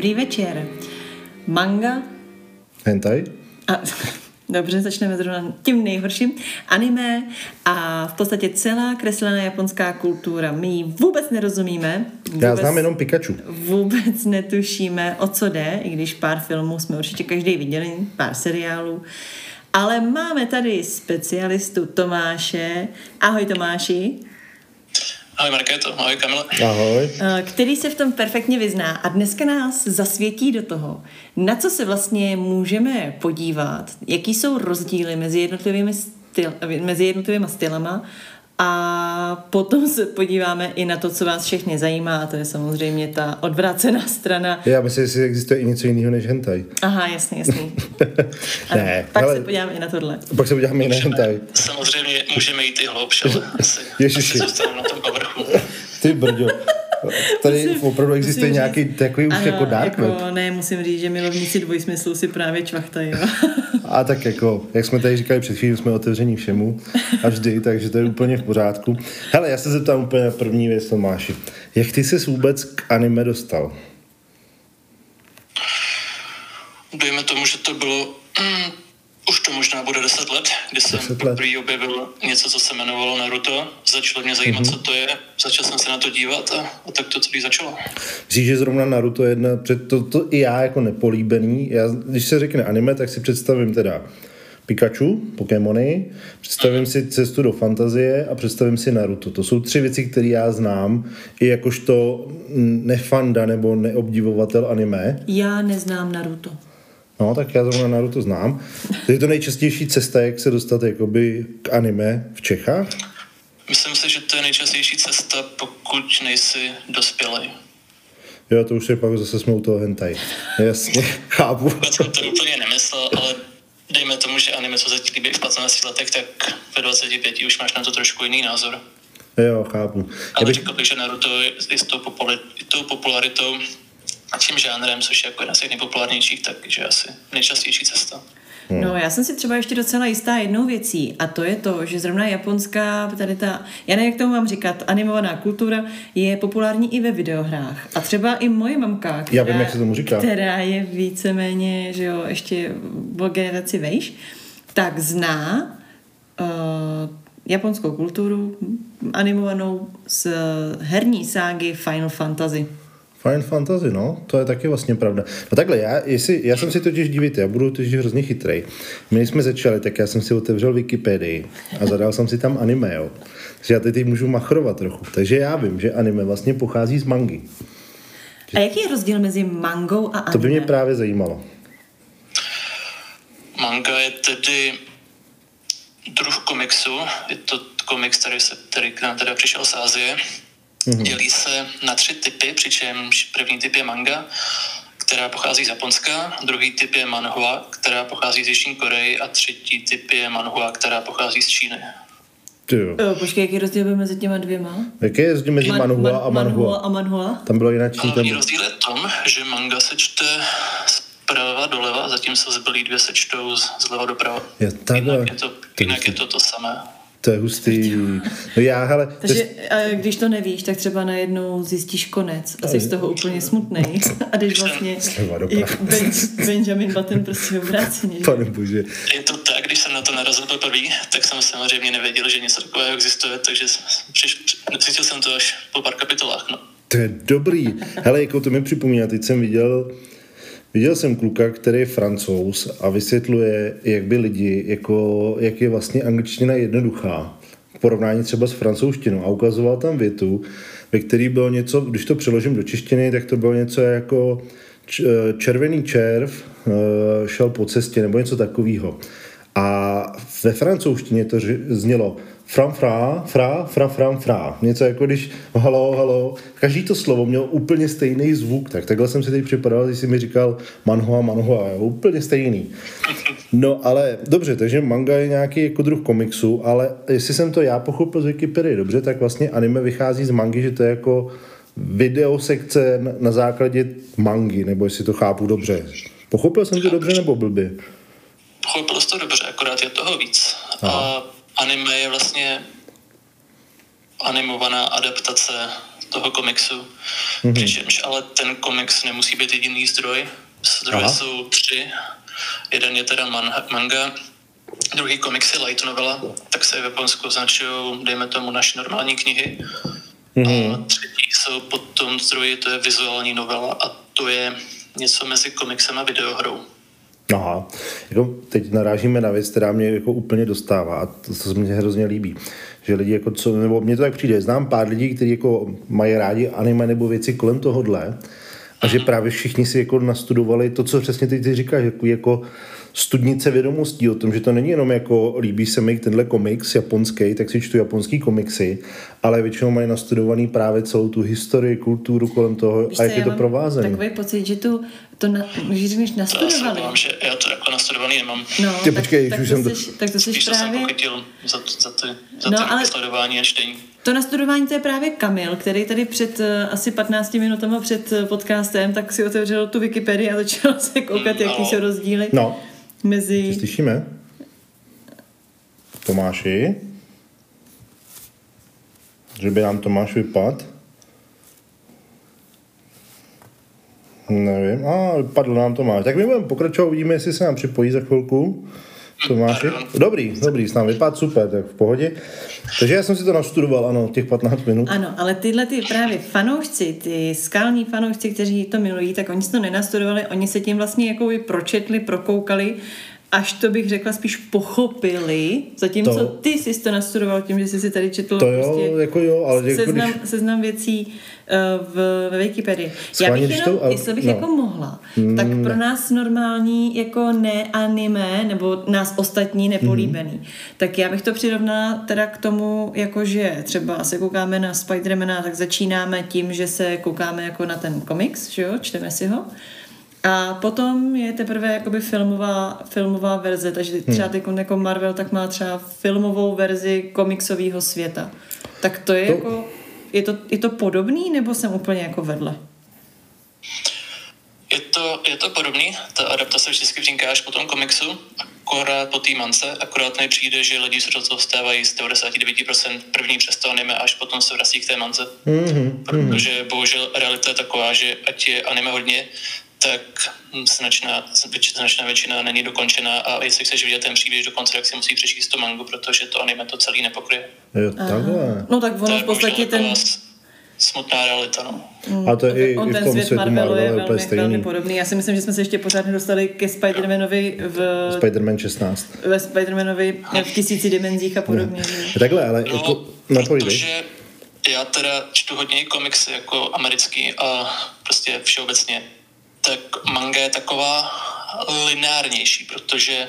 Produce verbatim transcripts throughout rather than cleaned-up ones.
Dobrý večer. Manga. Hentai. A, dobře, začneme zrovna tím nejhorším. Anime a v podstatě celá kreslená japonská kultura. My ji vůbec nerozumíme. Vůbec, Já znám jenom Pikachu. Vůbec netušíme, o co jde, i když pár filmů jsme určitě každý viděli, pár seriálů. Ale máme tady specialistu Tomáše. Ahoj Tomáši. Ahoj Markéto, ahoj Kamil. Ahoj. Který se v tom perfektně vyzná a dneska nás zasvětí do toho, na co se vlastně můžeme podívat, jaký jsou rozdíly mezi jednotlivými, styl, mezi jednotlivými stylama a potom se podíváme i na to, co vás všechny zajímá, a to je samozřejmě ta odvrácená strana. Já myslím, že existuje i něco jiného než hentai. Aha, jasně, jasně. Ne, pak ale... se podíváme i na tohle. Pak se podíváme i na hentai. Samozřejmě můžeme jít i hloubš, ale asi, asi zůstaneme na tom povrchu. Ty brďo. Tady opravdu existuje říct, nějaký takový už ano, jako dark web. Jako, ne, musím říct, že milovníci dvojsmyslů si právě čvachtají. A tak jako, jak jsme tady říkali před chvílí, jsme otevření všemu a vždy, takže to je úplně v pořádku. Hele, já se zeptám úplně na první věc, Tomáši. Jak ty ses vůbec k anime dostal? Dejme tomu, že to bylo, mm, už to možná bude deset let, kdy jsem poprvé objevil něco, co se jmenovalo Naruto. Začalo mě zajímat, mm-hmm. co to je, začal jsem se na to dívat a, a tak to celý začalo. Myslím, že zrovna Naruto jedna, to, to i já jako nepolíbený, já, když se řekne anime, tak si představím teda Pikachu, Pokémony, představím si Cestu do fantazie a představím si Naruto. To jsou tři věci, které já znám, i jakožto nefanda nebo neobdivovatel anime. Já neznám Naruto. No, tak já zrovna Naruto znám. To je to nejčastější cesta, jak se dostat jakoby k anime v Čechách? Myslím si, že to je nejčastější cesta, pokud nejsi dospělej. Jo, to už je pak zase jsme u toho hentai. Jasně, chápu. Já jsem to úplně nemyslel, ale dejme tomu, že anime, co se ti líbí v patnácti letech, tak ve dvaceti pěti už máš na to trošku jiný názor. Jo, chápu. Ale bych... řekl bych, že Naruto je s tou, popul- tou popularitou a tím žánrem, což je jako jedna z těch nejpopulárnějších, takže asi nejčastější cesta. No, já jsem si třeba ještě docela jistá jednou věcí a to je to, že zrovna japonská, tady ta, já nevím, jak tomu mám říkat, animovaná kultura je populární i ve videohrách. A třeba i moje mamka, která, já vím, jak se tomu říká, která je víceméně, že jo, ještě o generaci vejš, tak zná uh, japonskou kulturu animovanou z herní ságy Final Fantasy. Final Fantasy, no, to je taky vlastně pravda. No takhle, já, jestli, já jsem si totiž divit, já budu totiž hrozně chytrej. My když jsme začali, tak já jsem si otevřel Wikipedii a zadal jsem si tam anime, jo. Takže já teď můžu machrovat trochu. Takže já vím, že anime vlastně pochází z mangy. A jaký je rozdíl mezi mangou a anime? To by mě právě zajímalo. Manga je tedy druh komiksu. Je to komiks, který, se, který k nám teda přišel z Asie. Mm-hmm. Dělí se na tři typy, přičemž první typ je manga, která pochází z Japonska, druhý typ je manhua, která pochází z Jižní Koreje a třetí typ je manhua, která pochází z Číny. Jo, počkej, jaký rozdíl byl mezi těma dvěma? Jaký je rozdíl mezi man, manhua, man, a manhua a manhua? Tam bylo jinak. Hlavní rozdíl je tom, že manga se čte zprava doleva, zatímco zbylý dvě se čtou zleva doprava. Je jinak je to, jinak je to to samé. To je hustý. No já, hele, takže je... když to nevíš, tak třeba najednou zjistíš konec a jsi z toho úplně smutnej. A jdeš vlastně ben, Benjamin Button prostě obráceně. Pane bože. Je to tak, když jsem na to narazil poprvé, tak jsem samozřejmě nevěděl, že něco takového existuje, takže cítil jsem to až po pár kapitolách. No. To je dobrý. Hele, jako to mi připomíná, teď jsem viděl Viděl jsem kluka, který je Francouz a vysvětluje, jak by lidi, jako, jak je vlastně angličtina jednoduchá v porovnání třeba s francouzštinou. A ukazoval tam větu, ve které bylo něco, když to přeložím do češtiny, tak to bylo něco jako červený červ šel po cestě nebo něco takového. A ve francouzštině to znělo fram, fra, fra, fra, fram, fra. Něco jako když halo, halo. Každý to slovo mělo úplně stejný zvuk. Tak takhle jsem si teď připadal, když jsi mi říkal manhua, manhua. Jo, úplně stejný. No ale dobře, takže manga je nějaký jako druh komiksu, ale jestli jsem to já pochopil z Wikipedii dobře, tak vlastně anime vychází z mangy, že to je jako videosekce na základě mangy, nebo jestli to chápu dobře. Pochopil jsem to dobře nebo blbě? Pochopil jsem to dobře, akorát je toho víc. Aha. A anime je vlastně animovaná adaptace toho komiksu. Mm-hmm. Přičemž ale ten komiks nemusí být jediný zdroj. Zdroje Aha. jsou tři. Jeden je teda man- manga, druhý komiks je light novela, tak se v Japonsku označují, dejme tomu, naše normální knihy. Mm-hmm. A třetí jsou potom zdroje, to je vizuální novela a to je něco mezi komiksem a videohrou. Aha, jako teď narážíme na věc, která mě jako úplně dostává a to se mi hrozně líbí, že lidi jako co, nebo mně to tak přijde, znám pár lidí, kteří jako mají rádi anime nebo věci kolem tohodle a že právě všichni si jako nastudovali to, co přesně teď ty říkáš, jako, jako studnice vědomostí o tom, že to není jenom jako líbí se mi tenhle komiks japonský, tak si čtu japonský komiksy, ale většinou mají nastudovaný právě celou tu historii, kulturu kolem toho. Víš a jak se, je to provázený. Takový pocit, že tu, to na, že jsi nastudovaný. Já, že já to jako nastudovaný nemám. No, Tě, tak, počkej, tak, jsem to, jsi, tak to jsi spíš právě... Spíš to jsem pochytil za, za ty za no, ale... sledování a čtení. To nastudování to je právě Kamil, který tady před asi patnácti minutama před podcastem tak si otevřel tu Wikipedii a začal se koukat, no. jaký jsou rozdíly. No. Mezi... Ty slyšíme? Tomáši? Že by nám Tomáš vypadl? Nevím. A ah, vypadl nám Tomáš. Tak my budeme pokračovat, uvidíme, jestli se nám připojí za chvilku. Tomáši? Dobrý, dobrý, s námi vypadl, super, tak v pohodě. Takže já jsem si to nastudoval, ano, těch patnáct minut. Ano, ale tyhle ty právě fanoušci, ty skalní fanoušci, kteří to milují, tak oni si to nenastudovali, oni se tím vlastně jako by pročetli, prokoukali, až to bych řekla spíš pochopili, zatímco to, ty jsi to nastudoval tím, že jsi si tady četl to prostě jo, jako jo, ale seznam, když... seznam věcí v, ve Wikipedii. Já bych jenom, to, ale... jestli bych no. jako mohla, mm, tak pro nás normální jako ne-anime, nebo nás ostatní nepolíbený, mm-hmm. tak já bych to přirovnala teda k tomu, jakože třeba se koukáme na Spidermana, tak začínáme tím, že se koukáme jako na ten komiks, že jo, čteme si ho. A potom je teprve jakoby filmová, filmová verze, takže třeba teď jako Marvel tak má třeba filmovou verzi komiksového světa. Tak to je to... jako, je to, je to podobný, nebo jsem úplně jako vedle? Je to, je to podobný, ta adaptace vždycky vzniká až po tom komiksu, akorát po té mance, akorát mi přijde, že lidi se do toho stávají z devadesát devět procent první přes to anime, až potom se vrací k té mance. Mm-hmm. Protože bohužel realita je taková, že ať je anime hodně, tak značná, značná většina není dokončená a jestli chceš vidět ten příběh do konce, tak si musí přečíst to mangu, protože to anime to celý nepokryje. Jo, takhle. No tak ono v podstatě ten... smutná realita, no. Mm, a to je i, i v tom svět Marvelu je velmi, velmi podobný. Já si myslím, že jsme se ještě pořád nedostali ke Spider-Manovi v... Spider-Man šestnáct. Ve Spider-Manovi v tisíci dimenzích a podobně. No. Takhle, ale... No, jako, protože já teda čtu hodně komiksy jako americký a prostě všeobecně. Tak manga je taková lineárnější, protože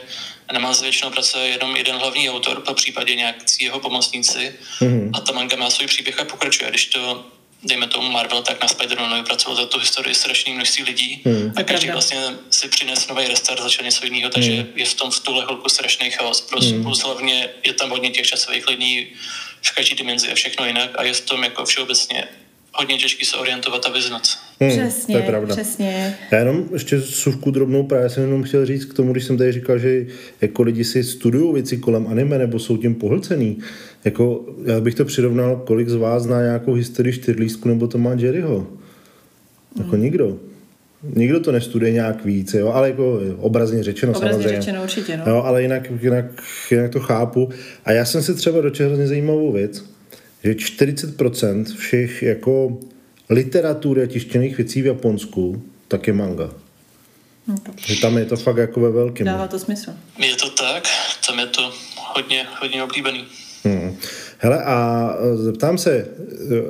na manze většinou pracuje jenom jeden hlavní autor, po případě nějaký jeho pomocníci mm-hmm. a ta manga má svůj příběh a pokračuje. Když to, dejme tomu Marvel, tak na Spider-Manovi pracoval za tu historii strašné množství lidí mm. a každý vlastně si přines nový restart, začal něco jiného, takže mm. je v tom v tuhle holku strašný chaos. Prostě mm. plus hlavně je tam hodně těch časových lidí v každé dimenzi a všechno jinak a je v tom jako všeobecně hodně těžký se orientovat a vyznat. Hmm, přesně, to je pravda. Přesně. Já jenom ještě suvku drobnou právě jsem jenom chtěl říct k tomu, když jsem tady říkal, že jako lidi si studují věci kolem anime nebo jsou tím pohlcený. Jako, já bych to přirovnal, kolik z vás zná nějakou historii čtyřlístku nebo Toma a Jerryho. Jako hmm. nikdo. Nikdo to nestuduje nějak víc, jo? Ale jako obrazně řečeno obrazně samozřejmě. Obrazně řečeno určitě, no. Jo, ale jinak, jinak, jinak to chápu. A já jsem se třeba dočetl hrozně zajímavou věc, že čtyřicet procent všech jako literatury a tištěných věcí v Japonsku tak je manga. Okay. Že tam je to fakt jako ve velkém. Dává to smysl. Je to tak, tam je to hodně, hodně oblíbený. Hmm. Hele a zeptám se,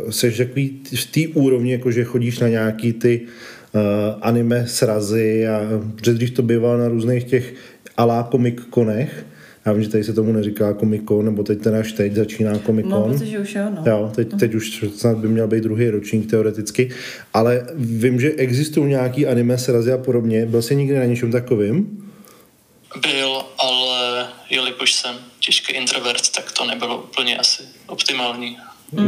jsi takový v té úrovni, jako že chodíš na nějaký ty uh, anime srazy a že když to bývá na různých těch alá komikkonech. Já vím, že tady se tomu neříká komikon, nebo teď ten až teď začíná komikon. No, protože už jo, no. Jo, teď, teď už snad by měl být druhý ročník teoreticky, ale vím, že existují nějaký anime srazy a podobně. Byl jsi nikdy na něčem takovým? Byl, ale jelikož jsem těžký introvert, tak to nebylo úplně asi optimální. Mm.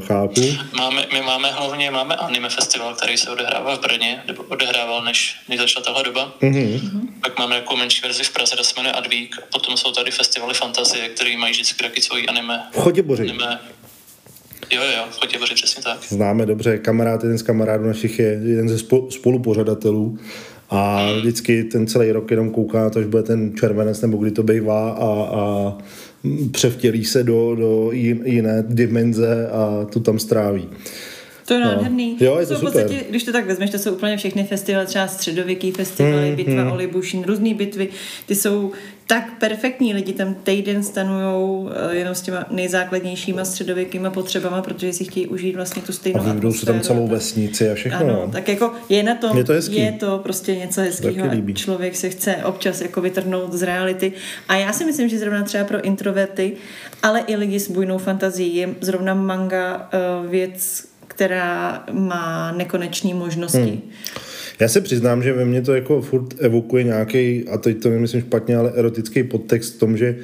Chápu. Máme, my máme hlavně máme anime festival, který se odehrává v Brně, nebo odehrával, než, než začala tahle doba. Mm-hmm. Pak máme jako menší verzi v Praze, to se jmenuje Advik. A potom jsou tady festivaly fantazie, které mají vždycky taky svojí anime. V Choděboři. Anime. Jo, jo, Choděboři, přesně tak. Známe dobře, kamarád, jeden z kamarádů našich je jeden ze spolupořadatelů a vždycky ten celý rok jenom kouká na to, až bude ten červenec, nebo kdy to bývá a, a převtělí se do, do jiné dimenze a tu tam stráví. To je nádherný. No. Jo, je to, to super. Podstatě, když to tak vezmeš, to jsou úplně všechny festivaly, třeba středověký festivaly, mm, bitva mm. o Libušín, různý bitvy, ty jsou tak perfektní, lidi tam týden stanujou jenom s těma nejzákladnějšíma středověkýma potřebama, protože si chtějí užít vlastně tu stejnou atmosféru. A vyjdou si tam celou vesnici a všechno. Ano, tak jako je na tom, je to, je to prostě něco hezkýho a člověk se chce občas jako vytrhnout z reality. A já si myslím, že zrovna třeba pro introverty, ale i lidi s bujnou fantazií je zrovna manga věc, která má nekonečné možnosti. Hmm. Já se přiznám, že ve mně to jako furt evokuje nějaký, a teď to nemyslím špatně, ale erotický podtext v tom, že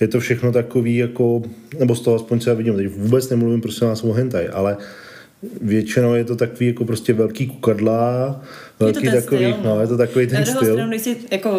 je to všechno takový jako, nebo z toho aspoň se já vidím, teď vůbec nemluvím prostě nás o hentai, ale většinou je to takový jako prostě velký kukadla, velký je takový, styl, no. no, je to takový ten styl. Na druhou stranu, když si jako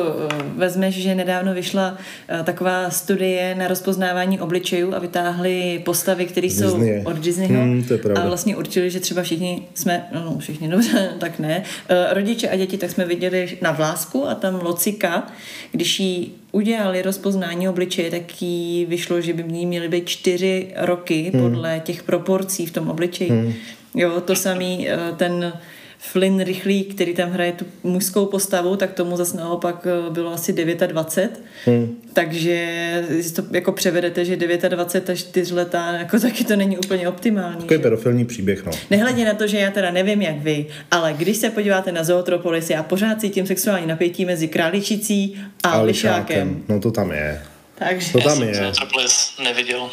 vezmeš, že nedávno vyšla uh, taková studie na rozpoznávání obličejů a vytáhli postavy, které jsou od Disneyho hmm, a vlastně určili, že třeba všichni jsme, no všichni dobře, tak ne, uh, rodiče a děti, tak jsme viděli na Vlásku a tam Locika, když jí udělali rozpoznání obličeje, tak jí vyšlo, že by v ní měly být čtyři roky podle hmm. těch proporcí v tom obličeji. Hmm. Jo, to samý ten Flynn Rychlík, který tam hraje tu mužskou postavu, tak tomu zase naopak bylo asi dvacet devět. Hmm. Takže si to jako převedete, že dvacet devět a čtyřletá, jako taky to není úplně optimální. Takový pedofilní příběh, no. Nehledě na to, že já teda nevím, jak vy, ale když se podíváte na Zotropolis, já pořád cítím sexuální napětí mezi králičicí a, a lišákem. No to tam je. Takže. To tam já je. jsem Zotropolis neviděl.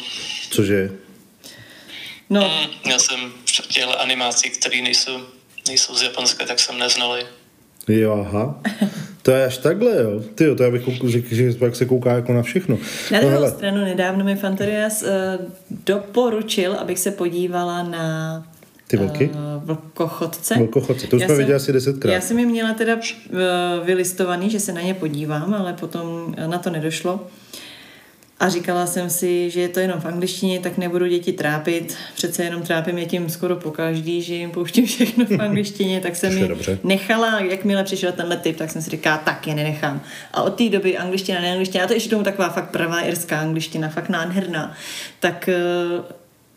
Cože? No. Mm, já jsem těhle animací, které nejsou, nejsou z Japonska, tak jsem neznal. Jo, aha. To je až takhle, jo. Tyjo, to já bych koukl, že, že pak se kouká jako na všechno. Na druhou no, stranu nedávno mi Fantorias uh, doporučil, abych se podívala na Ty vlky? Uh, Vlkochodce. Vlkochodce, to už já jsme jsem, viděli asi desetkrát. Já jsem je měla teda uh, vylistovaný, že se na ně podívám, ale potom na to nedošlo. A říkala jsem si, že je to jenom v angličtině, tak nebudu děti trápit. Přece jenom trápím je tím skoro pokaždý, že jim pouštím všechno v angličtině, tak jsem je nechala. Jakmile přišel tenhle tip, tak jsem si říkala, tak je nenechám. A od té doby angličtina, neangličtina, a to ještě tomu taková fakt pravá irská angličtina, fakt nádherná, tak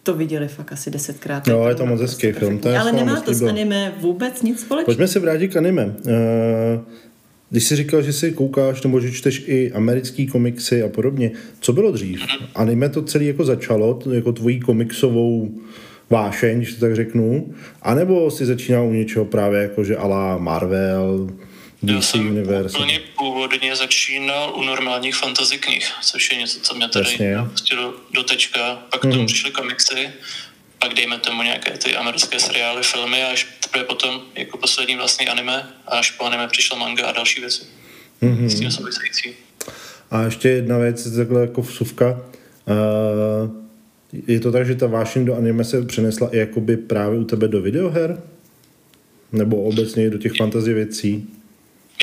to viděli fakt asi desetkrát. No, je to moc hezký film. Ale nemá to s anime vůbec nic společného. Pojďme se vrátit k anime. Uh... Když jsi říkal, že si koukáš nebo že čteš i americký komiksy a podobně, co bylo dřív? Anime to celé jako začalo, jako tvojí komiksovou vášeň, když to tak řeknu, anebo jsi začínal u něčeho právě jako, že ala Marvel, D C Universe? Já jsem původně začínal u normálních fantasy knih, což je něco, co mě tady do, do tečka, pak hmm. k tomu přišly komiksy, pak dejme tomu nějaké ty americké seriály, filmy a až teprve potom jako poslední vlastní anime a až po anime přišla manga a další věci. Mm-hmm. S tím související. A ještě jedna věc, takhle jako vsuvka. Uh, je to tak, že ta vášeň do anime se přenesla i jakoby právě u tebe do videoher? Nebo obecně do těch fantasy věcí?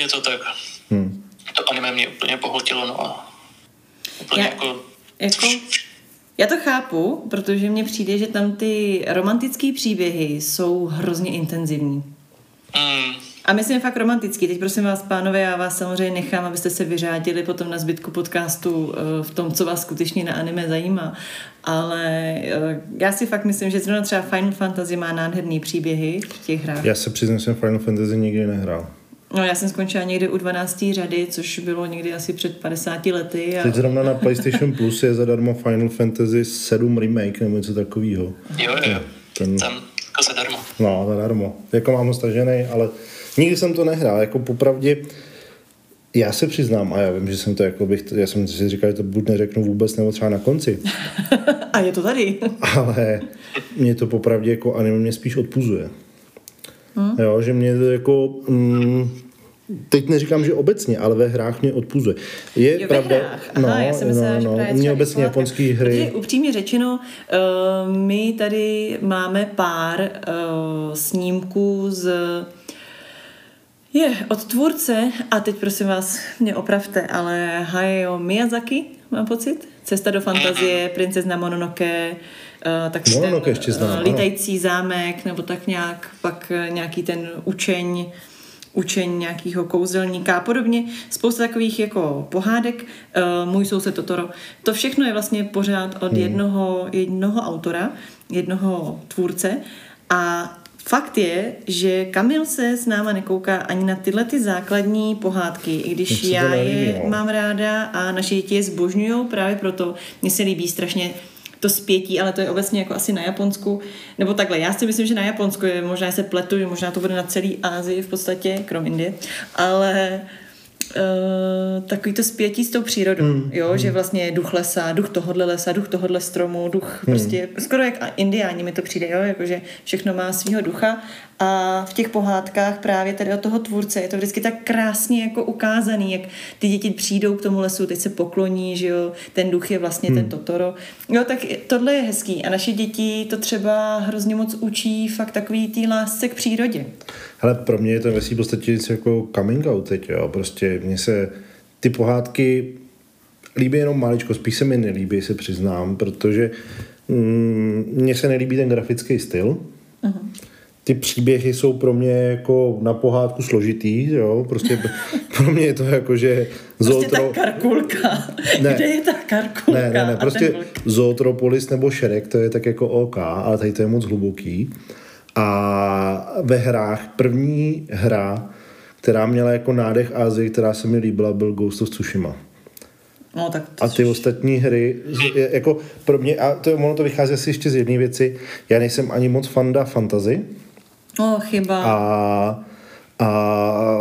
Je to tak. Hmm. To anime mě úplně pohltilo, no a úplně Já, jako... jako... Já to chápu, protože mně přijde, že tam ty romantické příběhy jsou hrozně intenzivní. Mm. A myslím fakt romantický. Teď prosím vás, pánové, já vás samozřejmě nechám, abyste se vyřádili potom na zbytku podcastu v tom, co vás skutečně na anime zajímá. Ale já si fakt myslím, že zrovna třeba Final Fantasy má nádherný příběhy v těch hrách. Já se přiznám, že jsem Final Fantasy nikdy nehrál. No, já jsem skončila někdy u dvanácté řady, což bylo někdy asi před padesáti lety. A... Teď zrovna na PlayStation Plus je zadarmo Final Fantasy sedm Remake nebo něco takového. Jo, jo, ten... tam jako zadarmo. No, zadarmo. Jako mám ho stažený, ale nikdy jsem to nehrál. Jako popravdě, já se přiznám, a já vím, že jsem to jako bych, já jsem si říkal, že to buď neřeknu vůbec, nebo třeba na konci. A je to tady. Ale mě to popravdě jako anime mě spíš odpuzuje. Hmm. Jo, že mě to jako, mm, teď neříkám, že obecně, ale ve hrách mě odpuzuje. Je jo, pravda, no, Aha, já jsem myslela, no, že právě mě obecně japonský hry. Protože upřímně řečeno, uh, my tady máme pár uh, snímků z je, od tvůrce, a teď prosím vás, mě opravte, ale Hayao Miyazaki, mám pocit? Cesta do fantazie, Princezna Mononoke, uh, tak ten uh, lítající zámek, nebo tak nějak, pak uh, nějaký ten učeň, učeň nějakého kouzelníka a podobně. Spousta takových jako pohádek, uh, Můj soused Totoro. To všechno je vlastně pořád od hmm. jednoho, jednoho autora, jednoho tvůrce a fakt je, že Kamil se s náma nekouká ani na tyhle ty základní pohádky, i když já nelíbí, je no. mám ráda a naše děti je zbožňujou právě proto. Mně se líbí strašně to spětí, ale to je obecně jako asi na Japonsku. Nebo takhle, já si myslím, že na Japonsku je, možná se pletu, že možná to bude na celý Asii v podstatě, krom Indie, ale uh, takový to spětí s tou přírodou, mm, jo, mm. že vlastně je duch lesa, duch tohodle lesa, duch tohodle stromu, duch mm. prostě, skoro jak Indiáni mi to přijde, jo, jakože všechno má svýho ducha a v těch pohádkách právě tady od toho tvůrce je to vždycky tak krásně jako ukázaný, jak ty děti přijdou k tomu lesu, teď se pokloní, že jo, ten duch je vlastně hmm. ten Totoro. Jo, tak tohle je hezký a naše děti to třeba hrozně moc učí fakt takový té lásce k přírodě. Hele, pro mě je to vlastně prostě něco jako coming out teď, jo, prostě mně se ty pohádky líbí jenom maličko, spíš se mi nelíbí, se přiznám, protože mm, mně se nelíbí ten grafický styl. Aha. Ty příběhy jsou pro mě jako na pohádku složitý, jo, prostě pro mě je to jako, že Zotro... Prostě ta karkulka, ne, kde je ta karkulka? Ne, ne, ne, prostě Zotropolis nebo Shrek, to je tak jako OK, ale tady to je moc hluboký. A ve hrách, první hra, která měla jako nádech Asii, která se mi líbila, byl Ghost of Tsushima. No, tak a ty ostatní hry, jako pro mě, a to, ono to vychází asi ještě z jedné věci, já nejsem ani moc fanda fantasy, Oh, chyba. A, a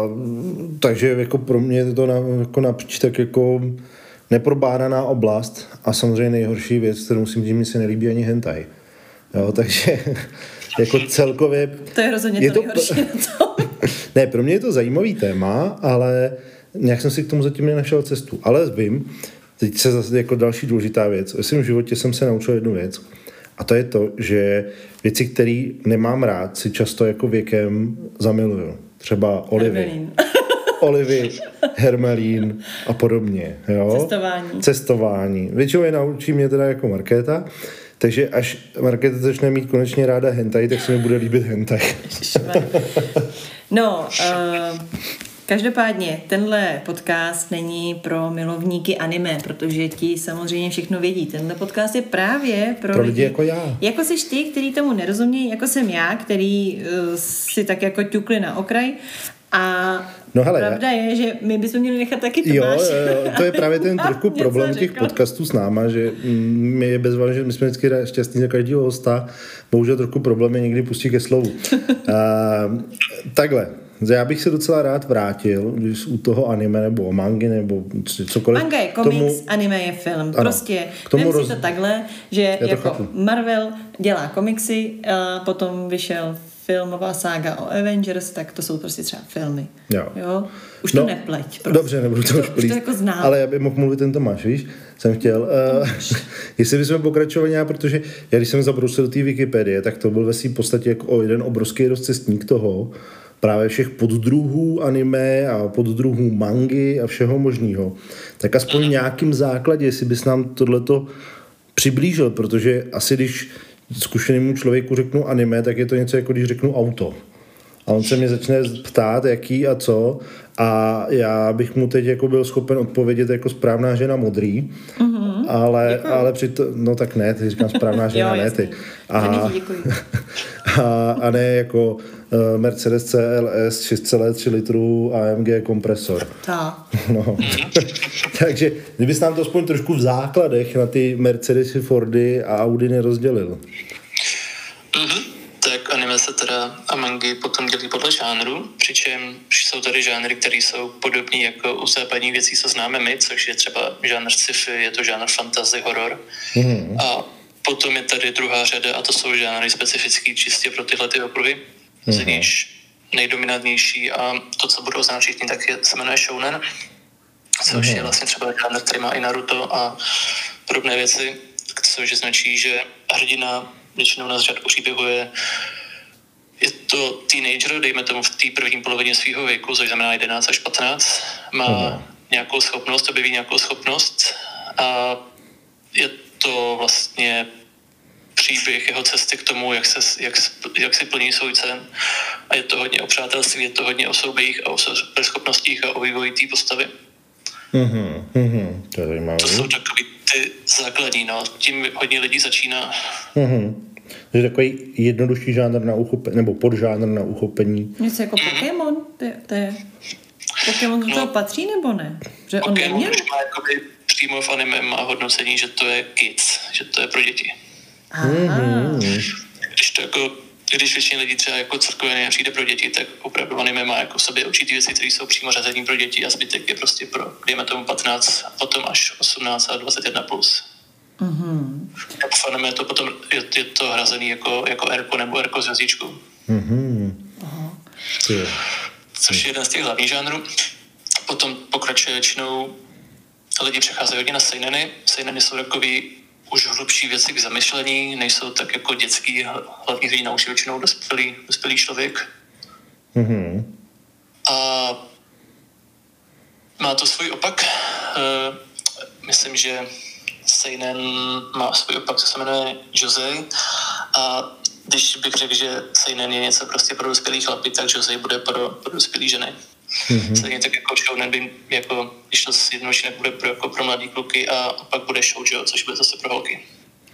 takže jako pro mě je to na, jako napříč tak jako neprobádaná oblast a samozřejmě nejhorší věc, kterou musím říct, mi se nelíbí ani hentai. Jo, takže jako celkově... To je rozhodně je to nejhorší. To... ne, pro mě je to zajímavý téma, ale nějak jsem si k tomu zatím nenašel cestu. Ale vím, teď se zase jako další důležitá věc. Ve svém životě jsem se naučil jednu věc. A to je to, že věci, které nemám rád, si často jako věkem zamiluju. Třeba olivy. Olivy, hermelín a podobně. Jo? Cestování. Cestování. Většinou je naučí mě teda jako Markéta, takže až Markéta začne mít konečně ráda hentai, tak se mi bude líbit hentai. No, uh... každopádně, tenhle podcast není pro milovníky anime, protože ti samozřejmě všechno vědí. Tenhle podcast je právě pro, pro lidi, lidi jako já. Jako seš ty, který tomu nerozumějí, jako jsem já, který uh, si tak jako ťukli na okraj. A no hele, pravda já... je, že my bychom měli nechat taky Tomáše. Jo, jo, to je právě ten trochu problém těch podcastů s náma, že my je bezvadné, že my jsme vždycky šťastní za každého hosta, bohužel trochu problém je někdy pustit ke slovu. uh, takhle. Já bych se docela rád vrátil, když u toho anime nebo mangy nebo cokoliv. Manga je komiks, anime je film. Ano, prostě vem roz... si to takhle, že to jako chápu. Marvel dělá komiksy a potom vyšel filmová sága o Avengers, tak to jsou prostě třeba filmy. Jo. Jo? Už no, to nepleť. Prostě. Dobře, nebudu to už plít. Jako ale já bych mohl mluvit ten Tomáš, víš? Jsem chtěl. Uh, jestli bychom pokračovali nějak, protože já když jsem zabrousil té Wikipedie, tak to byl ve svým podstatě jako jeden obrovský rozcestník toho, právě všech poddruhů anime a poddruhů mangy a všeho možného. Tak aspoň v nějakým základě, jestli bys nám tohleto přiblížil, protože asi když zkušenému člověku řeknu anime, tak je to něco jako když řeknu auto. A on se mě začne ptát, jaký a co a já bych mu teď jako byl schopen odpovědět jako správná žena modrý, uh-huh. ale, ale přito, no tak ne, ty říkám správná žena, jo, ne ty. A, a, a ne jako Mercedes C L S šest celá tři litru A M G kompresor. Ta. No. Takže kdybys nám to aspoň trošku v základech na ty Mercedesy, Fordy a Audi nerozdělil. Mhm. Tak anime se teda a mangy potom dělí podle žánru, přičem jsou tady žánry, které jsou podobné jako u západních věcí, co známe my, což je třeba žánr sci-fi, je to žánr fantasy, horor. Mhm. A potom je tady druhá řada a to jsou žánry specifický čistě pro tyhle ty okruhy. Z níž nejdominantnější a to, co budou znát všichni, tak je, se jmenuje Shounen, což je vlastně třeba žánr, který má i Naruto a podobné věci, což značí, že hrdina většinou na řad příběhu je, je to teenager, dejme tomu v té první polovině svého věku, což znamená jedenáct až patnáct, má Aha. nějakou schopnost, objeví nějakou schopnost a je to vlastně příběh jeho cesty k tomu, jak, se, jak, jak si plní svůj cen. A je to hodně o přátelství, je to hodně o soubějích a o schopnostích a o vývoji té postavy. Mm-hmm, mm-hmm, to, to jsou takový ty základní, no. Tím hodně lidí začíná. Mm-hmm. To je takový jednodušší žánr na uchopení, nebo podžánr na uchopení. Něco jako mm-hmm. Pokémon, to je... Pokémon do no, toho patří, nebo ne? Že on Pokémon neměl? Už má jakoby přímo v anime má hodnocení, že to je kids, že to je pro děti. Aha. Když to jako, když většině lidí třeba jako cvrkoviny přijde pro děti, tak opravdu anime má jako v sobě určitý věci, které jsou přímo řazení pro děti a zbytek je prostě pro, dejme tomu patnáct, potom až osmnáct a dvacet jedna plus. Mhm. V anime to potom je, je to hrazený jako, jako erko nebo erko s hvězdičkou. Mhm. Aha. Je. Což je jeden z těch hlavních žánrů. Potom pokračuje většinou, lidi přecházejí hodně na seineny. Seineny jsou takový už hlubší věci k zamyšlení, nejsou tak jako dětský, hlavně lidi naučí většinou dospělý, dospělý člověk. Mm-hmm. A má to svůj opak. Myslím, že seinen má svůj opak, co se jmenuje Josei. A když bych řekl, že seinen je něco prostě pro dospělý chlapy, tak Josei bude pro, pro dospělý ženy. Mm-hmm. Stejně tak jako shounen by, jako, když to zjednočí, bude pro, jako pro mladý kluky a pak bude shoujo, což bude zase pro holky.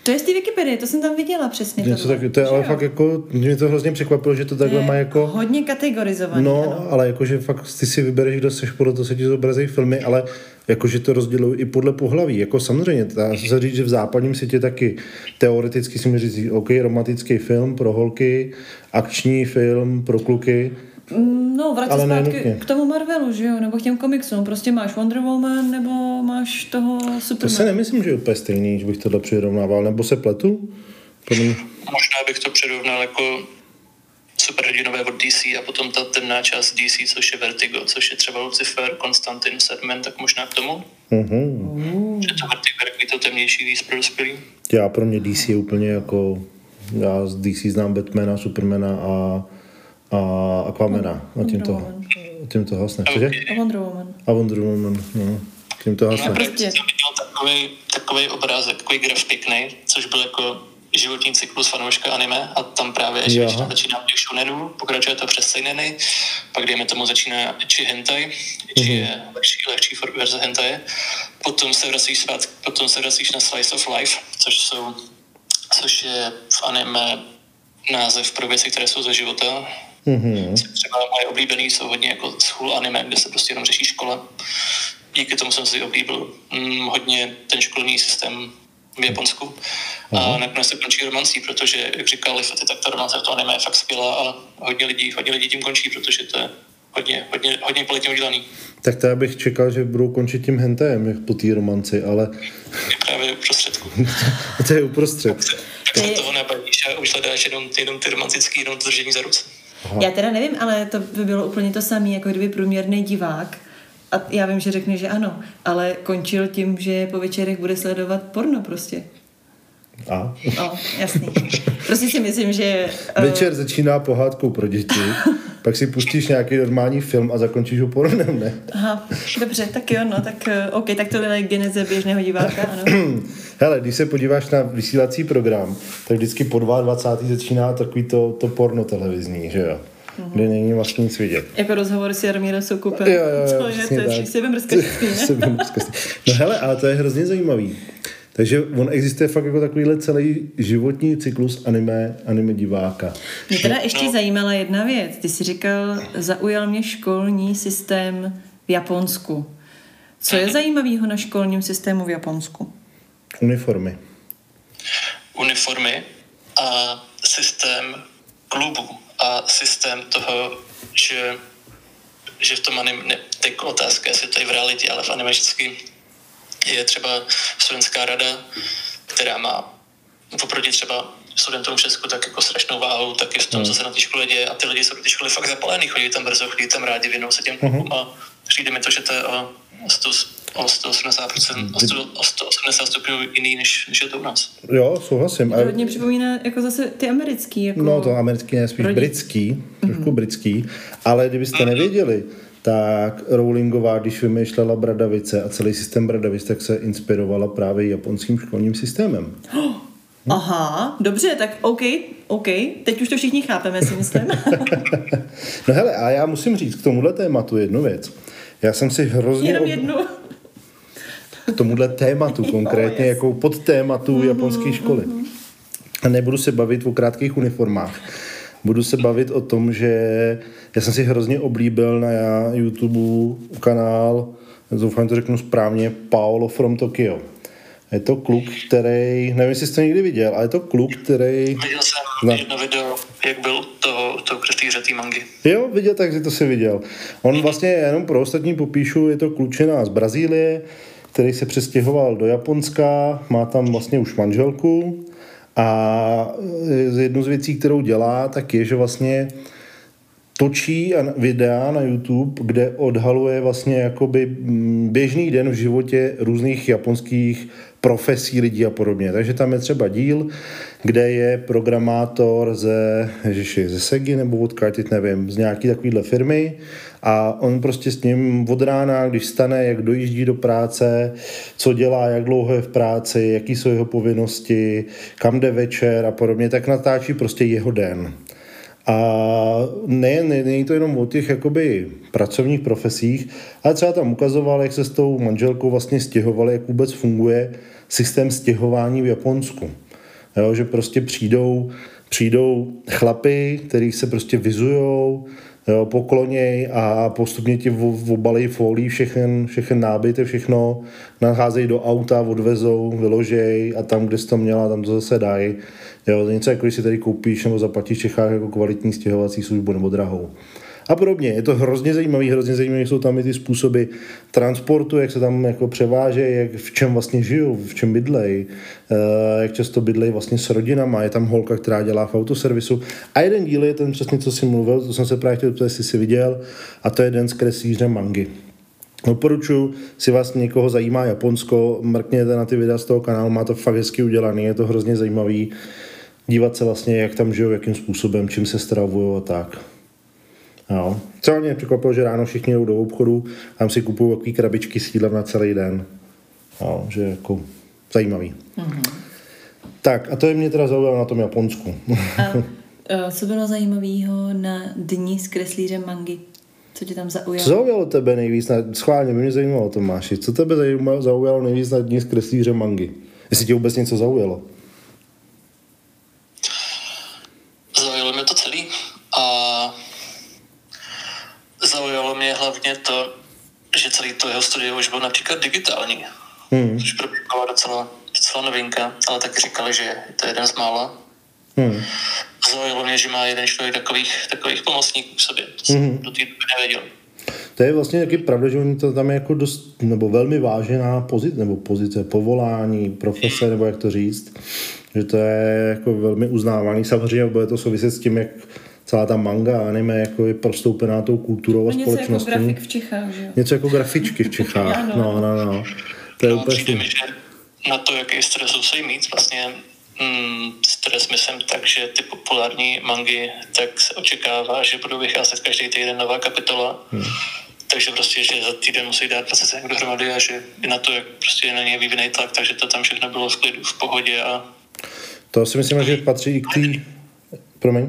To je z té Wikipedie, to jsem tam viděla přesně. To, tak, to je ale jo? Fakt jako, mě to hrozně překvapilo, že to takhle je má jako... hodně kategorizovaný. No, ano. Ale jakože fakt ty si vybereš, kdo seš, podle toho se ti zobrazejí filmy, ale jakože to rozdělují i podle pohlaví. Jako samozřejmě, dá se říct, že v západním světě taky teoreticky si mi říct, OK, romantický film pro holky, akční film pro kluky. No, vrátí zpátky k tomu Marvelu, že jo, nebo k těm komiksům. Prostě máš Wonder Woman, nebo máš toho Superman. To se nemyslím, že je úplně stejný, že bych tohle přirovnával, nebo se pletu? Podem... Možná bych to přirovnal jako superhrdinové od D C a potom ta temná část D C, což je Vertigo, což je třeba Lucifer, Constantine, Superman, tak možná k tomu. Uh-huh. Že to Vertigo je to temnější víc pro dospělí. Já pro mě D C je úplně jako, já z D C znám Batmana, Supermana a a Aquamena, a tím to, tím to hasne. Cože? A Wonder Woman. A Wonder Woman, no. Tím to hasne. Já jsem viděl takový, takový obrázek, takový graf pěkný, což byl jako životní cyklus fanouška anime a tam právě ještě začíná těch shounenů, pokračuje to přes seineny, pak dejme tomu začíná ecchi hentai, ecchi mm-hmm. je lehčí, lehčí verze hentai, potom se vracíš zpátky, potom se vracíš na slice of life, což jsou, což je v anime název pro věci, které jsou ze života. Mm-hmm. Třeba moje oblíbený jsou hodně jako school anime, kde se prostě jenom řeší škola. Díky tomu jsem si oblíbil mm, hodně ten školní systém v Japonsku. Aha. A nakonec se končí romancí, protože, jak říkal Lifety, tak ta romance v tom anime je fakt skvělá a hodně lidí, hodně lidí tím končí, protože to je hodně, hodně, hodně kvalitně udělaný. Tak to já bych čekal, že budou končit tím hentajem po té romanci, ale... Je právě uprostředku. To je uprostřed. Tak se toho nebavíš a už hledáš jenom, jenom ty romantický, jenom to držení za ruce. Aha. Já teda nevím, ale to by bylo úplně to samé, jako kdyby průměrný divák, a já vím, že řekne, že ano, ale končil tím, že po večerech bude sledovat porno prostě. A? O, jasný. Prostě si myslím, že... Večer uh... začíná pohádkou pro děti, pak si pustíš nějaký normální film a zakončíš ho pornem, ne? Aha, dobře, tak jo, no, tak OK, tak to je geneze běžného diváka, ano. Hele, když se podíváš na vysílací program, tak vždycky po dvacátém druhém začíná takový to, to porno televizní, že jo? Mm-hmm. Kde není vlastně nic vidět. Jako rozhovor s Jarmírem Soukupem. Jo, jo, jo, přesně tak. Cože, to no hele, ale to je hrozně zajímavý. Takže on existuje fakt jako takovýhle celý životní cyklus anime, anime diváka. Mě teda ještě zajímala jedna věc. Ty jsi říkal, zaujal mě školní systém v Japonsku. Co je zajímavého na školním systému v Japonsku? Uniformy. Uniformy a systém klubu a systém toho, že, že v tom anime, ne, tak otázka, jestli to je v realitě, ale v anime vždycky je třeba studentská rada, která má oproti třeba studentům v Česku tak jako strašnou váhu, taky v tom, mm. co se na té škole děje a ty lidi jsou do té školy fakt zapalený, chodí tam brzo, chodí tam rádi, věnou se těm klubům mm-hmm. a přijde mi to, že to je o, o sto osmdesát stupňů jiný, než, než je to u nás. Jo, souhlasím. To hodně připomíná jako zase ty americký. Jako no to americký je spíš britský, trošku britský, ale kdybyste nevěděli, tak Rowlingová, když vymýšlela Bradavice a celý systém Bradavic, tak se inspirovala právě japonským školním systémem. Oh, no. Aha, dobře, tak OK, OK, teď už to všichni chápeme, si myslím. No hele, a já musím říct k tomuhle tématu jednu věc. Já jsem si hrozně... Jenom jednu. Ob... K tomuhle tématu konkrétně, oh, yes. jako podtématu mm-hmm, japonské školy. Mm-hmm. A nebudu se bavit o krátkých uniformách. Budu se bavit o tom, že já jsem si hrozně oblíbil na YouTube kanál, doufám, to řeknu správně, Paolo from Tokyo. Je to kluk, který, nevím, jestli jsi to někdy viděl, ale je to kluk, který... Viděl jsem na... jedno video, jak byl toho, toho kreslíře té mangy. Jo, viděl, takže to si viděl. On vlastně, jenom pro ostatní popíšu, je to klučina z Brazílie, který se přestěhoval do Japonska, má tam vlastně už manželku. A jednu z věcí, kterou dělá, tak je, že vlastně točí videa na YouTube, kde odhaluje vlastně jakoby běžný den v životě různých japonských profesí lidí a podobně. Takže tam je třeba díl, kde je programátor ze, ježiši, ze Segi nebo odkud, teď nevím, z nějaký takovýhle firmy a on prostě s ním od rána, když stane, jak dojíždí do práce, co dělá, jak dlouho je v práci, jaký jsou jeho povinnosti, kam jde večer a podobně, tak natáčí prostě jeho den. A ne, ne, není to jenom o těch jakoby pracovních profesích, ale třeba tam ukazoval, jak se s tou manželkou vlastně stěhovali, jak vůbec funguje systém stěhování v Japonsku. Jo, že prostě přijdou, přijdou chlapy, kterých se prostě vyzujou, jo, pokloněj a postupně ti obalej folí, všechen, všechen nábyte, všechno, nacházejí do auta, odvezou, vyložej a tam, kde jsi to měla, tam to zase dají. Jo, něco jako, když si tady koupíš nebo zaplatíš v Čechách jako kvalitní stěhovací službu nebo drahou. A podobně, je to hrozně zajímavý, hrozně zajímavý jsou tam i ty způsoby transportu, jak se tam jako převáže, jak v čem vlastně žijou, v čem bydlej, jak často bydlej vlastně s rodinama, je tam holka, která dělá v autoservisu. A jeden díl je ten přesně, co jsi mluvil, to jsem se právě chtěl ptát, jestli jsi viděl, a to je den s kreslířem mangy. Doporučuji, si vás někoho zajímá Japonsko, mrkněte na ty videa z toho kanálu, má to fakt hezky udělaný, je to hrozně zajímavý dívat se vlastně, jak tam žijou, jakým způsobem, čím se stravujou a tak. No. Třeba mě překvapilo, že ráno všichni jdou do obchodu a tam si kupují takový krabičky s jídlem na celý den. No, že jako zajímavý. Mm-hmm. Tak a to je mě teda zaujalo na tom Japonsku. A co bylo zajímavého na dní s kreslířem mangy? Co tě tam zaujalo? Co zaujalo tebe nejvíc? Na... Schválně by mě zajímalo, Tomáši. Co tebe zaujalo nejvíc na dní s kreslířem mangy? Jestli tě vůbec něco zaujalo? Zaujalo mě to celý a zaujalo mě hlavně to, že celý to jeho studio už bylo například digitální, hmm. což pro mě byla docela, docela novinka, ale taky říkali, že to je jeden z mála. Hmm. Zaujalo mě, že má jeden člověk takových, takových pomocníků v sobě, to hmm. jsem do té doby nevěděl. To je vlastně taky pravda, že oni to tam je jako dost, nebo velmi vážená pozice, nebo pozice, povolání, profese, nebo jak to říct, že to je jako velmi uznávaný, samozřejmě bude to souviset s tím, jak celá ta manga a anime jako je prostoupená tou kulturou a společností. Něco jako grafik v Čechách, že jo? Něco jako grafičky v Čechách, no, no, no. To je no, úplně přijde mi, že na to, jaký stres musí mít vlastně mm, stres myslím tak, že ty populární mangy, tak se očekává, že budou vycházet každý týden nová kapitola, hmm. takže prostě, že za týden musí dát dvacet sedm dohromady a že na to, jak prostě je na něj vývinej tlak, takže to tam všechno bylo v klidu, v pohodě a... To si myslím, že patří i k tý... Promiň.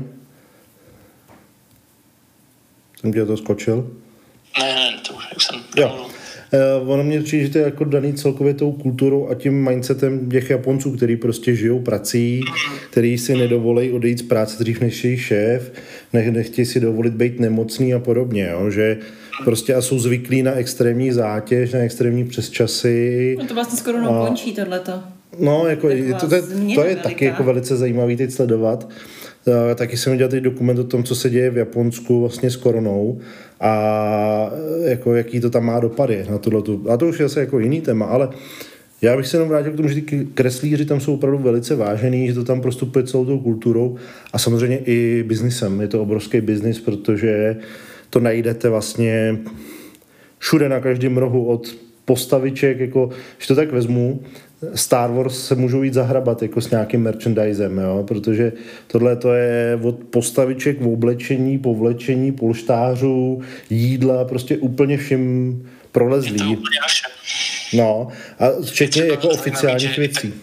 Jsem tě to skočil? Ne, ne, to už jsem... Jo. Uh, ono mě přijde, že to je jako daný celkově tou kulturou a tím mindsetem těch Japonců, který prostě žijou prací, který si nedovolí odejít z práce dřív než jejich šéf, nech, nechtějí si dovolit být nemocný a podobně, jo? Že prostě a jsou zvyklí na extrémní zátěž, na extrémní přesčasy. No to vlastně skoro no a... končí tohleto. No, jako, to, to, to je taky jako velice zajímavý teď sledovat. Uh, taky jsem udělal teď dokument o tom, co se děje v Japonsku vlastně s koronou a jako, jaký to tam má dopady na tohleto. A to už je asi jako jiný téma, ale já bych se jenom vrátil k tomu, že ty kreslíři tam jsou opravdu velice vážený, že to tam prostupuje celou tou kulturou a samozřejmě i biznisem. Je to obrovský biznis, protože to najdete vlastně všude na každém rohu od postaviček, jako, že to tak vezmu, Star Wars se můžou jít zahrabat jako s nějakým merchandisem, jo? Protože tohle to je od postaviček v oblečení, povlečení, polštářů, jídla, prostě úplně všim prolezlý. Je to úplně naše. No, a včetně jako oficiálních věcí.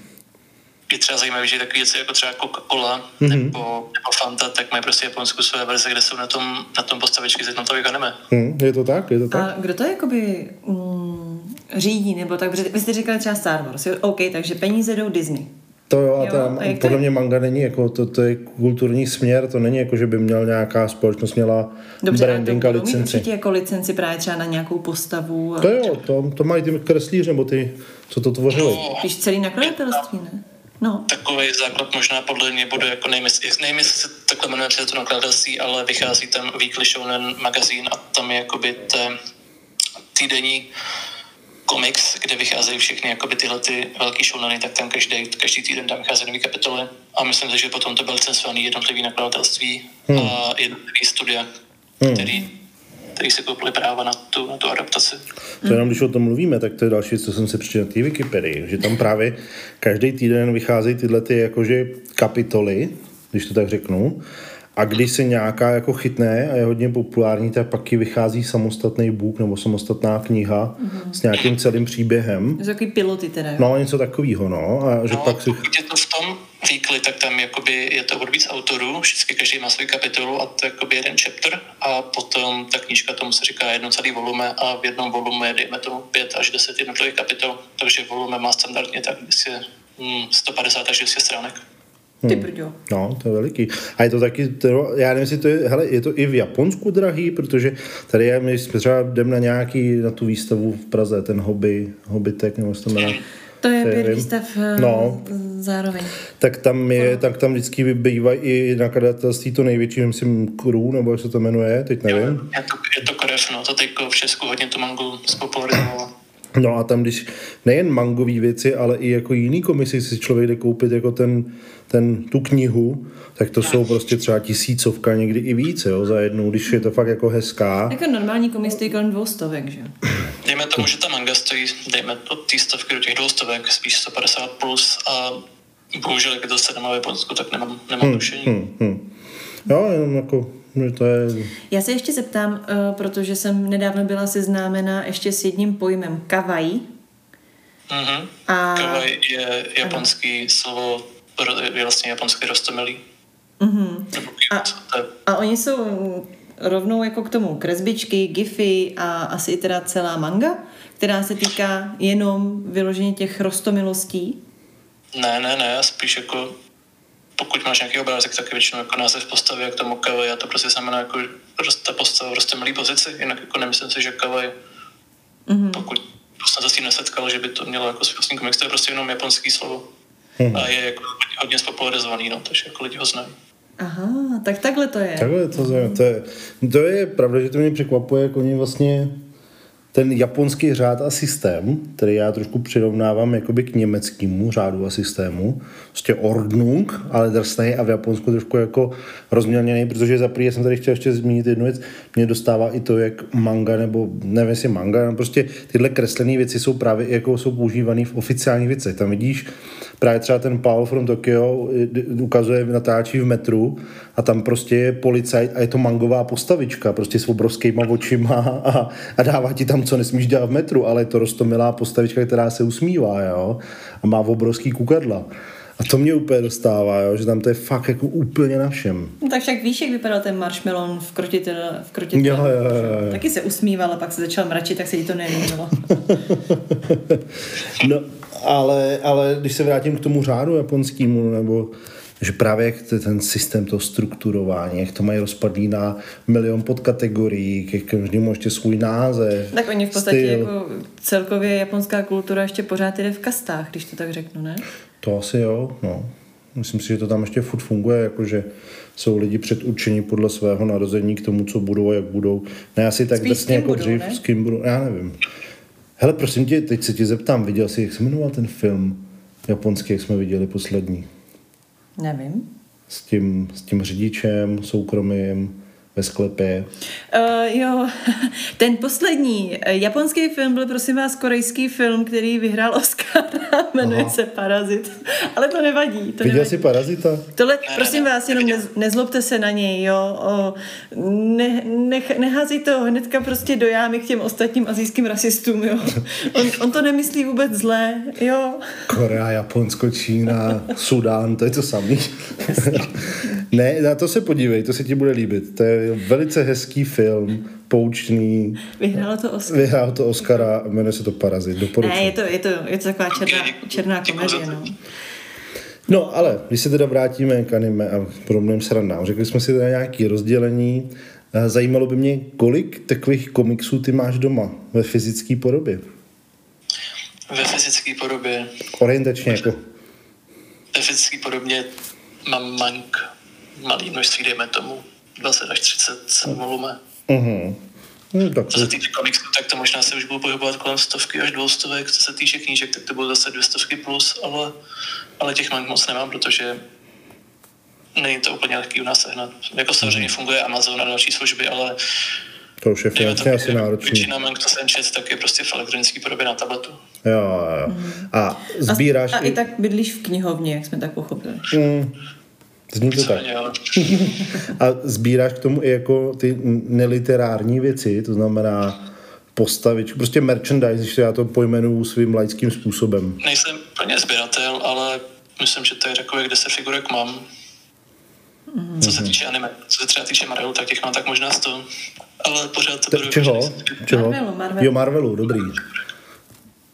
Je třeba zajímavé, že takové věci jako třeba Coca-Cola mm-hmm. nebo, nebo Fanta, tak mají prostě japonskou své verze, kde jsou na tom, na tom postavičky z jednotových anime. Mm, je to tak, je to tak. A kdo to jakoby mm, řídí, nebo tak, protože vy jste říkali třeba Star Wars, OK, takže peníze jdou Disney. To jo, a tam podle to mě manga není, jako to, to je kulturní směr, to není jako, že by měl nějaká společnost měla dobře, branding a licenci. Dobře, určitě jako licenci právě třeba na nějakou postavu. To jo, to, to mají ty kreslíř, nebo ty, co to tvořili. Víš, celý nakladatelství, ne? No. Takový základ možná podle mě bude jako nejmysl, se takhle jmenuje to nakladatelství, ale vychází tam Weekly Shonen magazín a tam je jakoby ten týdenní komiks, kde vycházejí všechny jakoby tyhle ty velký shouneny, tak tam každý, každý týden tam vycházejí nový kapitoly a myslím si, že potom to byl licencovaný jednotlivý nakladatelství hmm. a jednotlivý studia, hmm. který který si koupili práva na tu, na tu adaptaci. To jenom, když o tom mluvíme, tak to je další, co jsem si přečetl na té Wikipedii, že tam právě každý týden vycházejí tyhle ty jakože kapitoly, když to tak řeknu, a když se nějaká jako chytne a je hodně populární, tak pak ji vychází samostatný book nebo samostatná kniha mm-hmm. s nějakým celým příběhem. To jsou takový piloty teda. Jo? No, něco takovýho, no. A že no, pak si... je to v tom Weekly, tak tam jakoby je to od víc autorů, vždycky každý má svou kapitolu a to je jakoby jeden chapter a potom ta knížka tomu se říká jedno celý volume a v jednom volume je dejme tomu pět až deset jednotlivých kapitol, takže volume má standardně tak sto padesát až dvě stě stránek. Hmm. Ty brďo. No, to je veliký. A je to taky, to, já nevím, jestli to je, hele, je to i v Japonsku drahý, protože tady je, my jsme třeba jdem na nějaký, na tu výstavu v Praze, ten hobby, hobbytek, nebo se to jmenuje. To je pět výstav no. zároveň. Tak tam je, no. tak tam vždycky bývají i nakladatelství to největší, myslím, Kru, nebo jak se to jmenuje, teď nevím. Jo, je to, je to krev, no, to teď v Česku hodně tu mangu spopularizovalo. No a tam, když nejen mangový věci, ale i jako jiný komisy si člověk jde koupit jako ten, ten, tu knihu, tak to jsou prostě třeba tisícovka, někdy i více, jo, za jednu, když je to fakt jako hezká. Jako normální komis stojí kolem dvoustovek, že? Dejme tomu, že ta manga stojí, dejme od té stovky do těch dvoustovek, spíš sto padesát plus a bohužel, jak to se nemá v Japonsku, tak nemám, nemám hmm, dušení. Hmm, hmm. Jo, jenom jako... To je... Já se ještě zeptám, protože jsem nedávno byla seznámena ještě s jedním pojmem kawaii. Mm-hmm. A... Kawaii je japonský ano. slovo, je vlastně japonský roztomilý. Mm-hmm. A, a oni jsou rovnou jako k tomu kresbičky, gify a asi teda celá manga, která se týká jenom vyloženě těch roztomilostí? Ne, ne, ne, spíš jako... Pokud máš nějaký obrázek, tak je většinou jako název postavy, jak tomu kawaii, a to prostě znamená jako ta postava v roztomilý pozici, jinak jako nemyslím si, že kawaii, mm-hmm. pokud jsem se s tím nesetkal, že by to mělo jako svůj komiks, to je prostě jenom japonský slovo mm-hmm. a je jako hodně spopularizovaný, no, takže jako lidi ho znají. Aha, tak takhle to je. Takhle to, mm-hmm. to je. To je pravda, že to mě překvapuje, jak oni vlastně ten japonský řád a systém, který já trošku přirovnávám jakoby k německému řádu a systému, prostě Ordnung, ale drsnej a v Japonsku trošku jako rozmělněný, protože za prý, já jsem tady chtěl ještě zmínit jednu věc, mě dostává i to, jak manga, nebo nevím jestli manga, prostě tyhle kreslené věci jsou právě jako jsou používané v oficiálních věcech. Tam vidíš právě třeba ten Paul from Tokyo ukazuje, natáčí v metru a tam prostě je policajt a je to mangová postavička, prostě s obrovskýma očima a, a dává ti tam co nesmíš dělat v metru, ale je to roztomilá postavička, která se usmívá, jo, a má obrovský kukadla. A to mě úplně dostává, jo, že tam to je fakt jako úplně na všem. No, tak však víš, jak vypadal ten marshmallow v Krotitel, v Krotitel. Jo, jo, jo, jo. Taky se usmíval a pak se začal mračit, tak se jí to nelíbilo. No, ale, ale když se vrátím k tomu řádu japonskému, nebo že právě jak ten systém toho strukturování, jak to mají rozpadlý na milion podkategorií, ke každému ještě svůj název. Tak oni v podstatě styl. Jako celkově japonská kultura ještě pořád jde v kastách, když to tak řeknu, ne? To asi jo, no. Myslím si, že to tam ještě furt funguje, jakože jsou lidi předurčení podle svého narození k tomu, co budou a jak budou. Ne, asi tak drsně jako budou, dřív, ne? S kým budou, já nevím. Hele, prosím tě, teď se ti zeptám, viděl jsi, jak se jmenoval ten film japonský, jak jsme viděli poslední? Nevím. S tím, s tím řidičem, soukromým, ve sklepě. Uh, jo, ten poslední japonský film byl, prosím vás, korejský film, který vyhrál Oscara, jmenuje Aha. se Parazit, ale to nevadí. To Viděl nevadí. Jsi Parazita? Tohle, prosím vás, jenom nez, nezlobte se na něj, jo, o, ne, nech, neházejte ho hnedka prostě do jámy k těm ostatním asijským rasistům, jo. On, on to nemyslí vůbec zlé, jo. Korea, Japonsko, Čína, Sudán, to je to samý. Ne, na to se podívej, to se ti bude líbit. To je velice hezký film, poučný. Vyhrál to Oscara. Vyhrál to Oscara a jmenuje se to Parazit. Doporučuji. Ne, je to, je to, je to taková černá, černá komedie, no. No, ale když se teda vrátíme k anime a podobným srandám, řekli jsme si teda nějaké rozdělení. Zajímalo by mě, kolik takových komiksů ty máš doma ve fyzické podobě? Ve fyzické podobě? Orientačně jako. Ve fyzické podobě mám mank. Malý množství, dejme tomu, dvacet až třicet volume. Uh-huh. No, tak... Co se týče komiksů, tak to možná se už budu pohybovat kolem stovky až dvoustovek. Co se týče knížek, tak to budou zase dvě stovky plus, ale, ale těch mank moc nemám, protože není to úplně lehký u nás sehnat. Jako samozřejmě uh-huh. funguje Amazon a další služby, ale to už je finančně asi náročný. Většina mank, co jsem čet, tak je prostě v elektronické podobě na tabletu. Jo, jo. Uh-huh. A sbíráš... A, a i... i tak bydlíš v knihovně, jak jsme tak pochopili. Mm. Zní to tak. A sbíráš k tomu i jako ty neliterární věci, to znamená postavičku, prostě merchandise, když já to pojmenuju svým laickým způsobem. Nejsem plně sběratel, ale myslím, že to je takové, kde se figurek mám. Mm. Co se týče anime, co se třeba týče Marvelu, tak těch mám tak možná sto. Ale pořád to budou... Čeho? Čeho? Marvelu, Marvelu. Jo, Marvelu, dobrý.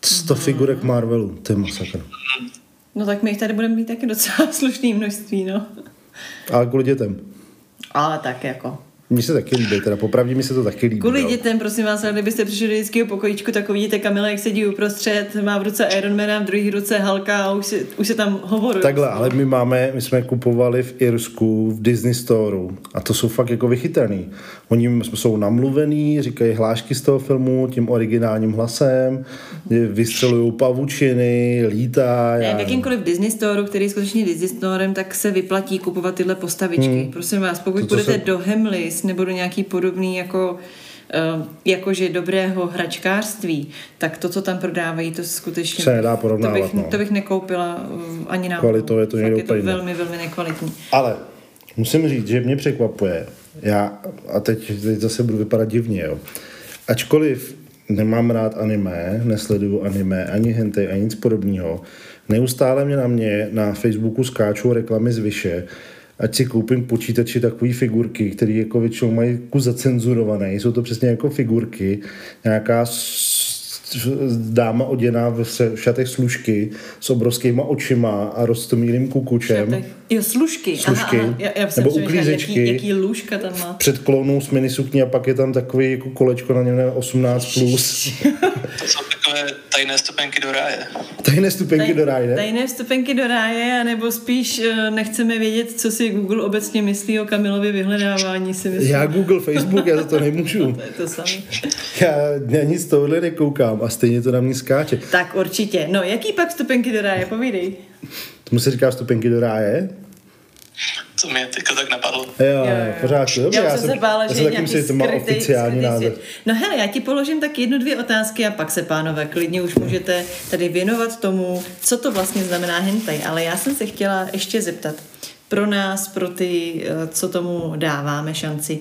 sto mm. figurek Marvelu, to je masakr. Mm. No tak my jich tady budeme mít taky docela slušný množství, no. Ale kvůli dětem. Ale tak jako. Mně se taky líbí, teda popravdě mi se to taky líbí. Kvůli dětem, prosím vás, ale kdybyste přišli do dětského pokojíčku, tak uvidíte Kamila, jak sedí uprostřed, má v ruce Ironmana, v druhé ruce Hulka a už se, už se tam hovoruje. Takhle, ale my máme, my jsme kupovali v Irsku, v Disney Storeu a to jsou fakt jako vychytaný. Oni jsou namluvený, říkají hlášky z toho filmu tím originálním hlasem, vystřelují pavučiny, lítá. Ne, v jakýmkoliv Disney Storeu, který je skutečně Disney Storem, tak se vyplatí kupovat tyhle postavičky. Hmm. Prosím vás, pokud to, budete se... do Hemlis, nebo do nějaký podobný jako jakože dobrého hračkářství, tak to, co tam prodávají, to skutečně... Se nedá porovnávat, to bych, no. To bych nekoupila ani náhodou. Kvalitou je to někdo úplně. Tak je to velmi, velmi nekvalitní. Ale musím říct, že mě překvapuje, já, a teď, teď zase budu vypadat divně, jo. Ačkoliv nemám rád anime, nesleduju anime, ani hentai, ani nic podobného, neustále mě na mě na Facebooku skáčou reklamy z vyše, ať si koupím počítači takový figurky, které jako většinou mají kus zacenzurované. Jsou to přesně jako figurky. Nějaká dáma oděná v šatech služky s obrovskýma očima a roztomilým kukučem. Šatech. Jo, služky. Služky. Aha, aha. Já, já nebo uklízečky. Jaký, jaký lůžka tam má. Před klonou s minisukní a pak je tam takový jako kolečko na něm osmnáct plus. To jsou takové tajné stupenky do ráje. Tajné stupenky Taj, do ráje, ne? Tajné stupenky do ráje, anebo spíš nechceme vědět, co si Google obecně myslí o Kamilově vyhledávání. Si myslím. Já Google, Facebook, já za to nemůžu. To je to samé. Já nic z tohohle nekoukám a stejně to na mě skáče. Tak určitě. No, jaký pak stupenky do ráje? Povídej. Tomu se říká stupenky do ráje? To mě teďka tak napadlo. Jo, pořád to dobře. Já, já jsem se bála, že nějaký skrytej, má oficiální název. No hele, já ti položím tak jednu, dvě otázky a pak se, pánové, klidně už můžete tady věnovat tomu, co to vlastně znamená hentai. Ale já jsem se chtěla ještě zeptat. Pro nás, pro ty, co tomu dáváme šanci,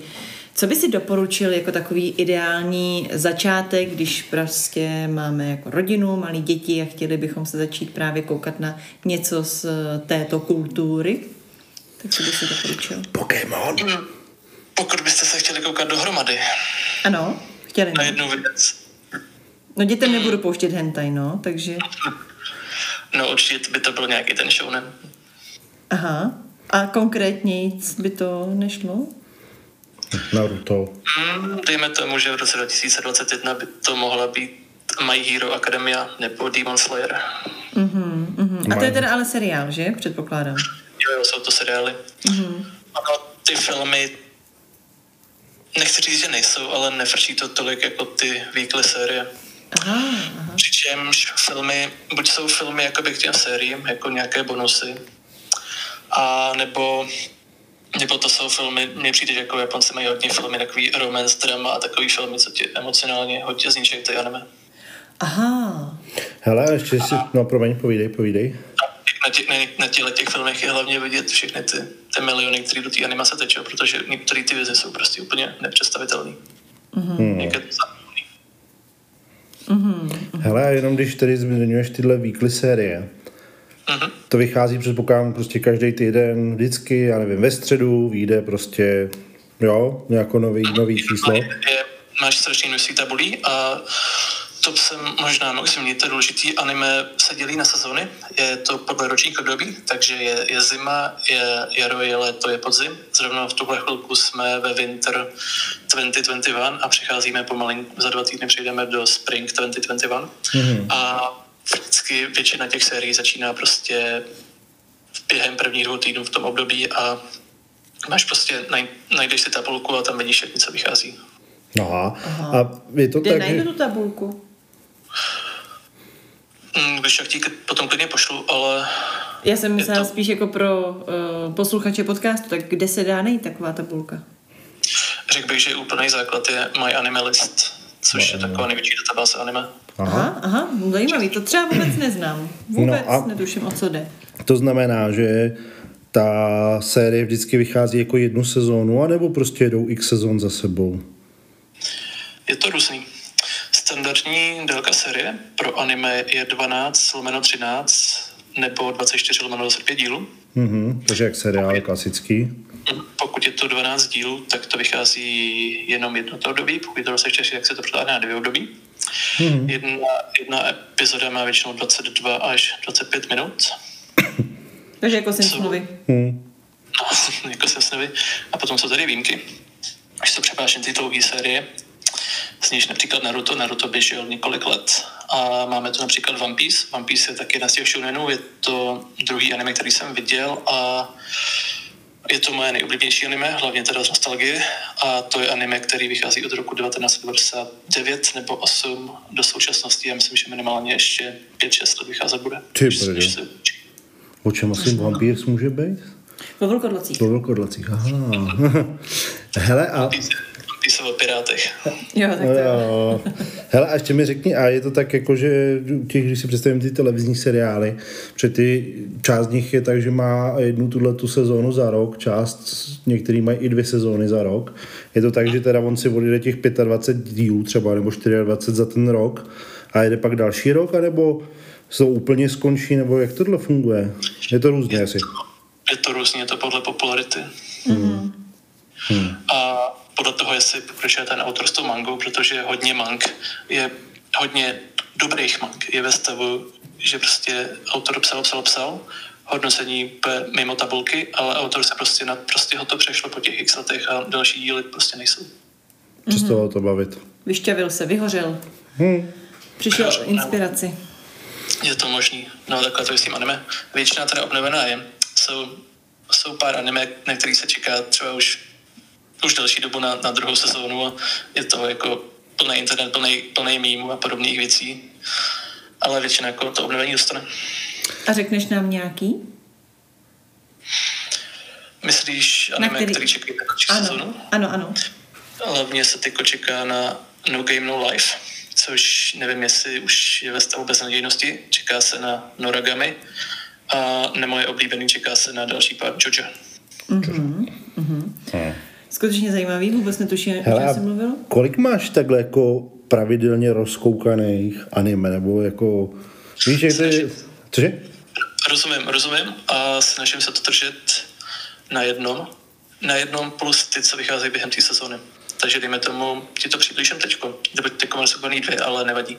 co by si doporučil jako takový ideální začátek, když prostě máme jako rodinu, malé děti a chtěli bychom se začít právě koukat na něco z této kultury? Tak co by si doporučil? Pokémon? Mm. Pokud byste se chtěli koukat dohromady. Ano, chtěli. Na jednu věc. No dětem nebudu pouštět hentai, no, takže... No určitě by to byl nějaký ten shounen. Aha. A konkrétně nic by to nešlo? Naruto. Mm, dejme tomu, že v roce dva tisíce dvacet jedna by to mohla být My Hero Academia nebo Demon Slayer. Mm-hmm, mm-hmm. A to je teda ale seriál, že? Předpokládám. Jo, jsou to seriály. Mm-hmm. Ano, ty filmy, nechci říct, že nejsou, ale nefrčí to tolik jako ty weekly série. Aha, aha. Přičemž filmy, buď jsou filmy jakoby k těm sériím, jako nějaké bonusy, a nebo Nebo to jsou filmy, mně přijde, že jako Japonci mají hodně filmy, takový romance, drama a takový filmy, co ti emocionálně hodně zničí, to je anime. Aha. Hele, ještě si, no promiň, povídej, povídej. Na, tě, na těchto těch filmech je hlavně vidět všechny ty, ty miliony, které do té animace tečou, protože některé ty věci jsou prostě úplně nepředstavitelné. Mm-hmm. Někde to zároveň. Mm-hmm. Hele, jenom když tady zmiňuješ tyhle weekly série, mm-hmm. to vychází, předpokládám, prostě každý týden vždycky, já nevím, ve středu vyjde prostě, jo, nějako nový, nový číslo. Je, je, máš strašný množství tabulí a to jsem možná mohl zmínit, to důležitý, anime se dělí na sezony, je to podle ročních období, takže je, je zima, je jaro, je léto, je podzim. Zrovna v tuhle chvilku jsme ve winter dvacet dvacet jedna a přicházíme pomalinku, za dva týdny přejdeme do spring dvacet dvacet jedna mm-hmm. a vždycky většina těch sérií začíná prostě během prvních dvou týdnů v tom období a máš prostě, naj, najdeš si tabulku a tam vidíš všechny, co vychází. Aha. Aha. A je to kde tak, najdu že... tu tabulku? Když jak ti potom klidně pošlu, ale... Já jsem myslela to... spíš jako pro uh, posluchače podcastu, tak kde se dá najít taková tabulka? Řekl bych, že úplný základ je My Anime List, což no, je taková největší databáze anime. Aha, aha, zajímavý, to třeba vůbec neznám. Vůbec no a... netuším, o co jde. To znamená, že ta série vždycky vychází jako jednu sezónu, anebo prostě jedou x sezon za sebou? Je to různý. Standardní délka série pro anime je dvanáct lomeno třináct nebo dvacet čtyři lomeno dvacet pět dílů. Mm-hmm, takže jak seriál klasický. Pokud je to dvanáct dílů, tak to vychází jenom jedno to období. Pokud je to dvacet čtyři, tak se to přetáhne na dvě období. Mm-hmm. Jedna, jedna epizoda má většinou dvacet dva až dvacet pět minut. Takže jako Simpsonovi. Mm. No, jako Simpsonovi. A potom jsou tady výjimky. Až jsou přepážně ty dlouhé série, z níž například Naruto, Naruto běžel několik let a máme tu například One Piece. One Piece je taky jedna z těch shonenů, je to druhý anime, který jsem viděl a je to moje nejoblíbenější anime, hlavně teda z nostalgie a to je anime, který vychází od roku devatenáct devadesát devět nebo osm do současnosti, já myslím, že minimálně ještě pět šest let vycházet bude. Ty brde, o čem asi One Piece může být? Po vlkodlacích. Po vlkodlacích, aha. Hele a... se o pirátech. Jo, tak to jo. Hele, a ještě mi řekni, a je to tak jako, že těch, když si představím ty televizní seriály, protože ty, část z nich je tak, že má jednu tuhletu sezónu za rok, část, některý mají i dvě sezóny za rok. Je to tak, že teda on si odjede těch dvacet pět dílů třeba, nebo dvacet čtyři za ten rok a jede pak další rok, anebo se to úplně skončí, nebo jak tohle funguje? Je to různě asi. Je to různě, je to podle popularity. Hmm. Hmm. A podle toho, jestli pokračuje ten autor s tou mangou, protože hodně mang je hodně dobrých mang. Je ve stavu, že prostě autor psal, psal, psal, hodnocení mimo tabulky, ale autor se prostě, na, prostě ho to přešlo po těch x letech a další díly prostě nejsou. Přestalo to bavit. Vyšťavil se, vyhořel. Hmm. Přišel o inspiraci. Je to možný. No takhle to je s tím anime. Většina teda obnovená je. Jsou, jsou pár anime, na který se čeká třeba už už další dobu na, na druhou sezónu a je to jako plný internet, plný, plný mýmů a podobných věcí. Ale většina jako to obnovení dostane. A řekneš nám nějaký? Myslíš anime, na který, který čekají na další sezónu? Ano, ano. Hlavně se teď čeká na No Game No Life, což nevím, jestli už je ve stavu beznadějnosti. Čeká se na Noragami a nemoje oblíbený čeká se na další pár Jojo. Mhm, mhm. Skutečně zajímavý, vůbec netuším, o čem jsi mluvil. Kolik máš takhle jako pravidelně rozkoukaných anime, nebo jako, víš, jak to je... Cože? Rozumím, rozumím a snažím se to držet na jednom, na jednom plus ty, co vycházejí během té sezóny. Takže dejme tomu, ti to přiblížím teďko, nebo teďko mám zkoukaný dvě, ale nevadí.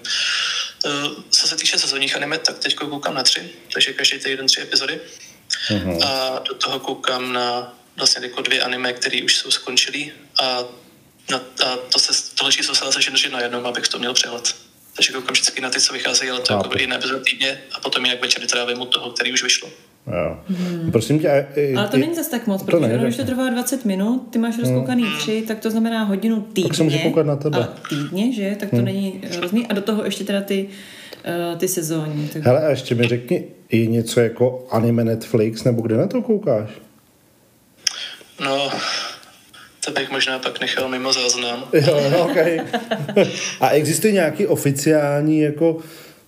Co se týče sezónních anime, tak teďko koukám na tři, takže každý týden tři epizody. Uhum. A do toho koukám na vlastně jako dvě anime, které už jsou skončily a, a to se tohle číslo se dá držet na jednom, abych to měl přehled. Takže koukám vždycky na ty, co vycházejí, ale to je jako jiné bezvrat týdně a potom jinak večery trávím od toho, který už vyšlo. Jo. Hmm. Prosím tě, a, ale to je, není zase tak moc, protože ono už to trvá dvacet minut, ty máš rozkoukaný hmm. tři, tak to znamená hodinu týdně. Tak se může koukat na tebe. A týdně, že? Tak to hmm. není různý. A do toho ještě teda ty, uh, ty sezóny. Tak... Hele, a ještě mi řekni, je něco jako anime Netflix, nebo kde na to koukáš? No, to bych možná pak nechal mimo záznam. Jo, no, okay. A existuje nějaký oficiální jako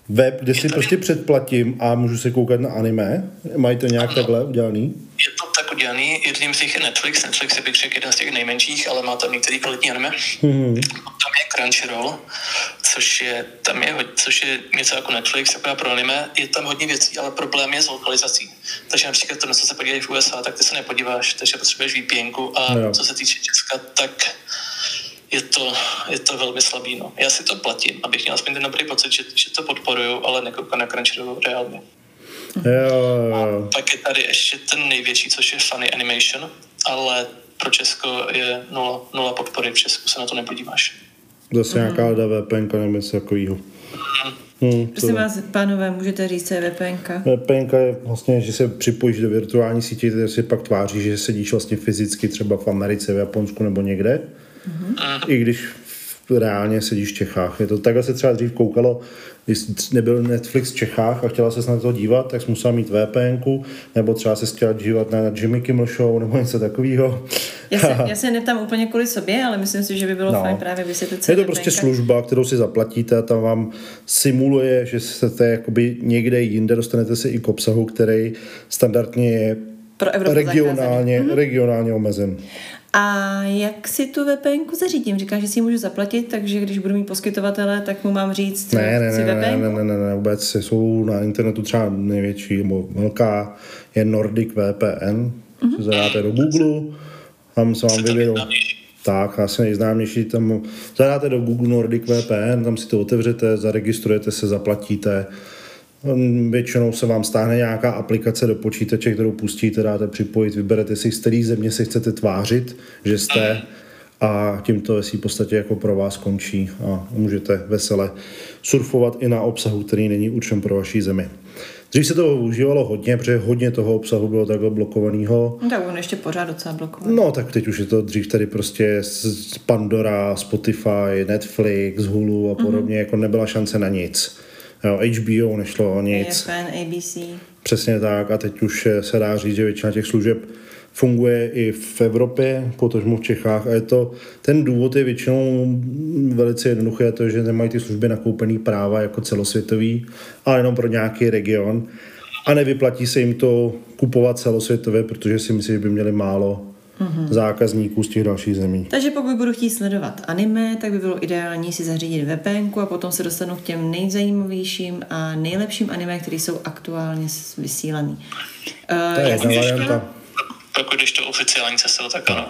web, kde si prostě je... předplatím a můžu se koukat na anime? Mají to nějak takhle udělaný? Je to tak udělaný, jedním z nich je Netflix. Netflix je bych řekl jeden z těch nejmenších, ale má tam některý kvalitní anime. Hmm. Tam je Crunchyroll, což je, tam je, což je něco jako Netflix, jako pro anime. Je tam hodně věcí, ale problém je s lokalizací. Takže například to, co se podívají v U S A, tak ty se nepodíváš, takže potřebuješ V P N ku a no. Co se týče Česka, tak... Je to, je to velmi slabý, no. Já si to platím, abych měl aspoň ten dobrý pocit, že, že to podporuju, ale nekoukám na Crunchyroll reálně. Jo. A pak je tady ještě ten největší, což je Funny Animation, ale pro Česko je nula, nula podpory, v Česku se na to nepodíváš. Zase nějaká mm. V P N ka nebo něco takovýho. Hmm, prosím vás, pánové, můžete říct, co je V P N ka? V P N ka je vlastně, že se připojíš do virtuální sítě, které si pak tváří, že sedíš vlastně fyzicky třeba v Americe, v Japonsku nebo někde. Mm-hmm. I když reálně sedíš v Čechách. Je to, takhle se třeba dřív koukalo, když nebyl Netflix v Čechách a chtěla se na to dívat, tak jsi musela mít V P N ku, nebo třeba se chtěla dívat na Jimmy Kimmel Show nebo něco takového. Já se, já se neptám úplně kvůli sobě, ale myslím si, že by bylo no. fajn právě vysvětlit se. Je to prostě služba, kterou si zaplatíte a tam vám simuluje, že jste jakoby někde jinde, dostanete si i k obsahu, který standardně je pro Evropu regionálně, mm-hmm. regionálně omezen. A jak si tu V P N ku zařídím? Říkáš, že si ji můžu zaplatit, takže když budu mít poskytovatele, tak mu mám říct, ne, ne, si V P N ku? Ne, ne, ne, ne, vůbec. Jsou na internetu třeba největší, nebo velká je Nordic V P N, mm-hmm. co zadáte do Google, tam se vám vyvědou. Tak, asi nejznámější, tam zadáte do Google Nordic V P N, tam si to otevřete, zaregistrujete se, zaplatíte. Většinou se vám stáhne nějaká aplikace do počítače, kterou pustíte, dáte připojit, vyberete si, z který země si chcete tvářit, že jste, a tímto si v podstatě jako pro vás končí a můžete vesele surfovat i na obsahu, který není určen pro vaší zemi. Dřív se toho užívalo hodně, protože hodně toho obsahu bylo takhle blokovaného. No tak on ještě pořád docela blokovaný. No tak teď už je to dřív tady prostě z Pandora, Spotify, Netflix, Hulu a podobně, mm-hmm. jako nebyla šance na nic. Jo, H B O nešlo o nic. A F N, A B C. Přesně tak, a teď už se dá říct, že většina těch služeb funguje i v Evropě, potažmo v Čechách, a je to, ten důvod je většinou velice jednoduchý, je to, že nemají ty služby nakoupený práva jako celosvětový, ale jenom pro nějaký region, a nevyplatí se jim to kupovat celosvětově, protože si myslím, že by měli málo mm-hmm. zákazníků z těch dalších zemí. Takže pokud budu chtít sledovat anime, tak by bylo ideální si zařídit V P N ku a potom se dostanu k těm nejzajímavějším a nejlepším anime, které jsou aktuálně vysílaný. To je jedna varianta. Pokud když to oficiální cestou, tak ano.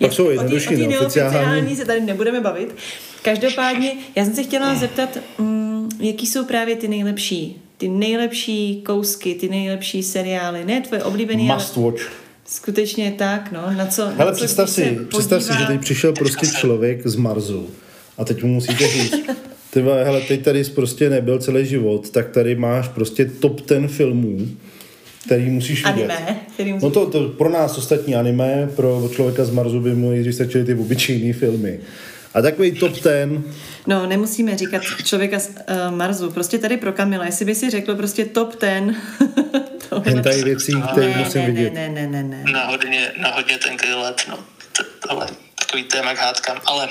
Pak jsou jednodušší neoficiální. Se tady nebudeme bavit. Každopádně, já jsem se chtěla zeptat, mm, jaký jsou právě ty nejlepší, ty nejlepší kousky, ty nejlepší seriály, ne tvoje oblíbený, must ale... watch. Skutečně tak, no. Na co, hele, na co představ, si, představ si, že teď přišel prostě člověk z Marsu a teď mu musíte říct, ty vole, hele, teď tady prostě nebyl celý život, tak tady máš prostě top ten filmů, který musíš anime, vidět. Který musí... No to, to pro nás ostatní anime, pro člověka z Marsu by mu již stačily ty obyčejný filmy. A takový top ten... No, nemusíme říkat člověka z uh, Marsu. Prostě tady pro Kamila, jestli by si řekl prostě top ten... Hentai věcí, které ne, musím ne, vidět. Ne, ne, ne, ne. Náhodně, náhodně tenký let, no. Tohle, takový téma k hádkám, ale...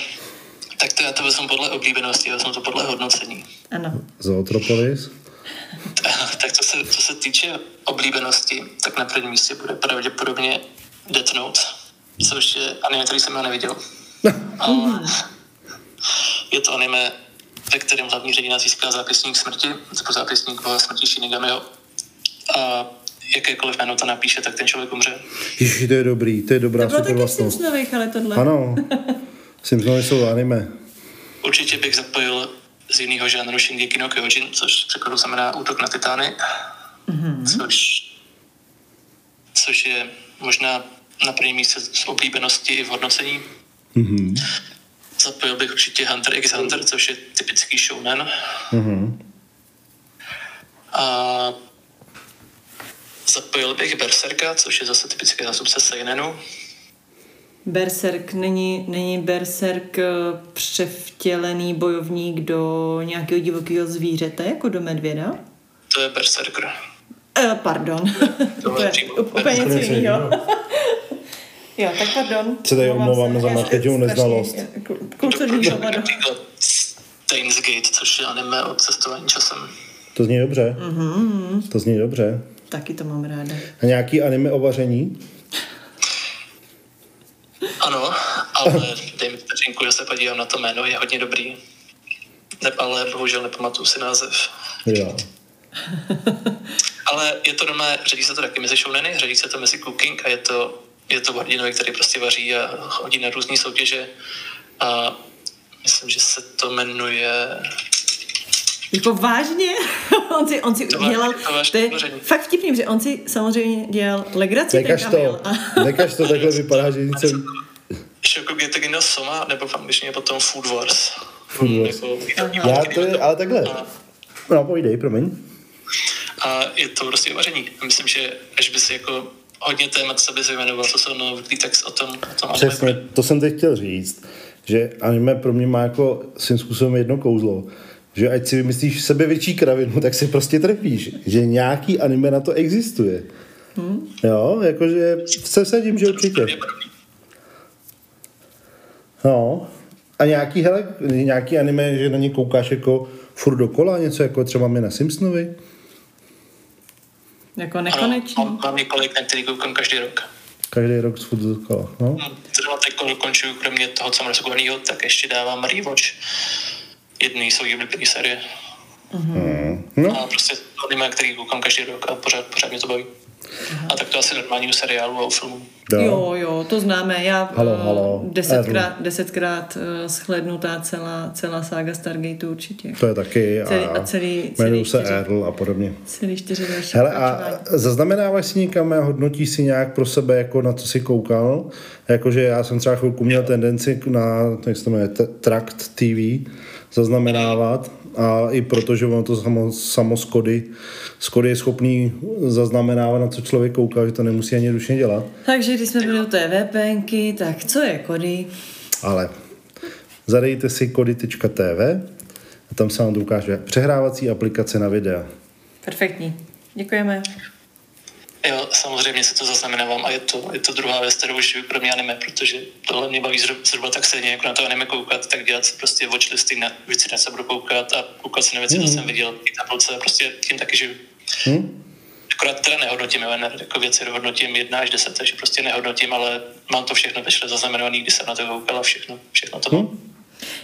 Tak to já to vezmu podle oblíbenosti, já jsem to podle hodnocení. Ano. Zotropolis? Tak to se, co se týče oblíbenosti, tak na prvním místě bude pravděpodobně Death Note, což je anime, který jsem já neviděl. Ale je to anime, ve kterém hlavní hrdina získá zápisník smrti, nebo zápisník boha smrti Shinigamiho. A jakékoliv jméno to napíše, tak ten člověk umře. Ježiši, to je dobrý, to je dobrá super vlastnost. To bylo taky Simpsonových, ale tohle. Ano, Simpsonovi jsou anime. Určitě bych zapojil z jiného žánru Shingeki no Kyojin, což překladu znamená útok na titány, mm-hmm. což, což je možná na prvním místě z oblíbenosti i v hodnocení. Mm-hmm. Zapojil bych určitě Hunter x Hunter, což je typický shounen. Mm-hmm. A zapojil bych Berserka, což je zase typické zásupce seinenu. Berserk není, není Berserk převtělený bojovník do nějakého divokého zvířete, jako do medvěda? To je Berserker. E, pardon. To je úplně něco jiného. Jo, tak pardon. Se tady omlouváme za Markéťovu neznalost. Kulturní hovado. Steins Gate, což je anime o cestování časem. To zní dobře. Mm-hmm. To zní dobře. Taky to mám ráda. A nějaký anime o vaření? Ano, ale dej mi vteřinku, že se podívám na to jméno, je hodně dobrý. Ne, ale bohužel nepamatuju si název. Jo. Ale je to doma, řadí se to taky mezi shouneny, řadí se to mezi cooking a je to, je to hrdinový, který prostě vaří a chodí na různé soutěže a myslím, že se to jmenuje... Jako vážně? on si, on si to udělal... Vážně, to je vážně. Fakt vtipný, že on si samozřejmě dělal legraci. Nekaž to, nekaž to, takhle vypadá, že nic jsem... Shokugetagino Soma, nebo v angličtině potom Food Wars. Food Wars. Jako, já to je, ale takhle. A... No, pojdej, promiň. A je to prostě vaření. Myslím, že až by si jako hodně témat sebe zjmenoval, co jsou novoklý, tak o tom... O tom přesně, anime. To jsem teď chtěl říct, že anime pro mě má jako svým způsobem jedno kouzlo, že ať si vymyslíš sebevětší kravinu, tak si prostě trefíš, že nějaký anime na to existuje. Hmm. Jo, jakože se sedím, že určitě. No, a nějaký, hele, nějaký anime, že na ně koukáš jako furt dokola, něco jako třeba mě na Simpsonovi. Jako nekonečný. Ano, mám několik, na který koukám každý rok. Každý rok z furt dokola, no. Třeba teď končuju, kromě toho, co mám rozkovanýho, tak ještě dávám rewatch. Jedný jsou oblíbené série. Mm. No. A prostě anime, který koukám každý rok a pořád, pořád mě to baví. Aha. A tak to asi normální u seriálu a u filmu. Jo, jo, to známe. Já halo, halo. desetkrát, desetkrát uh, shlédnutá celá, celá sága Stargateu určitě. To je taky. Celý, a celý, jmenuji se Erl a podobně. Celý čtyři další. Hele, a zaznamenáváš si někam a hodnotíš si nějak pro sebe, jako na co jsi koukal? Jakože já jsem třeba chvilku měl tendenci na, jak se to jmenuje, Trakt T V zaznamenávat. A i protože ono to samo, samo Skody. Skody je schopný zaznamenávat, na co člověk kouká, že to nemusí ani ručně dělat. Takže když jsme byli u té VPNky, tak co je Kody? Ale zadejte si kody tečka tv a tam se vám to ukáže přehrávací aplikace na videa. Perfektní. Děkujeme. Jo, samozřejmě se to zaznamenávám a je to, je to druhá věc, kterou už pro mě anime, protože tohle mě baví zhruba tak stejně, jako na to anime koukat, tak dělat si prostě watchlisty na věci, na co budu koukat a koukat si na věci, mm. co jsem viděl, na polce a prostě tím taky žiju. Mm. Akorát teda nehodnotím, jo, ne, jako věci hodnotím jedna až deset, takže prostě nehodnotím, ale mám to všechno vešle zaznamenovaný, když jsem na to koukal a všechno, všechno to mám. Mm.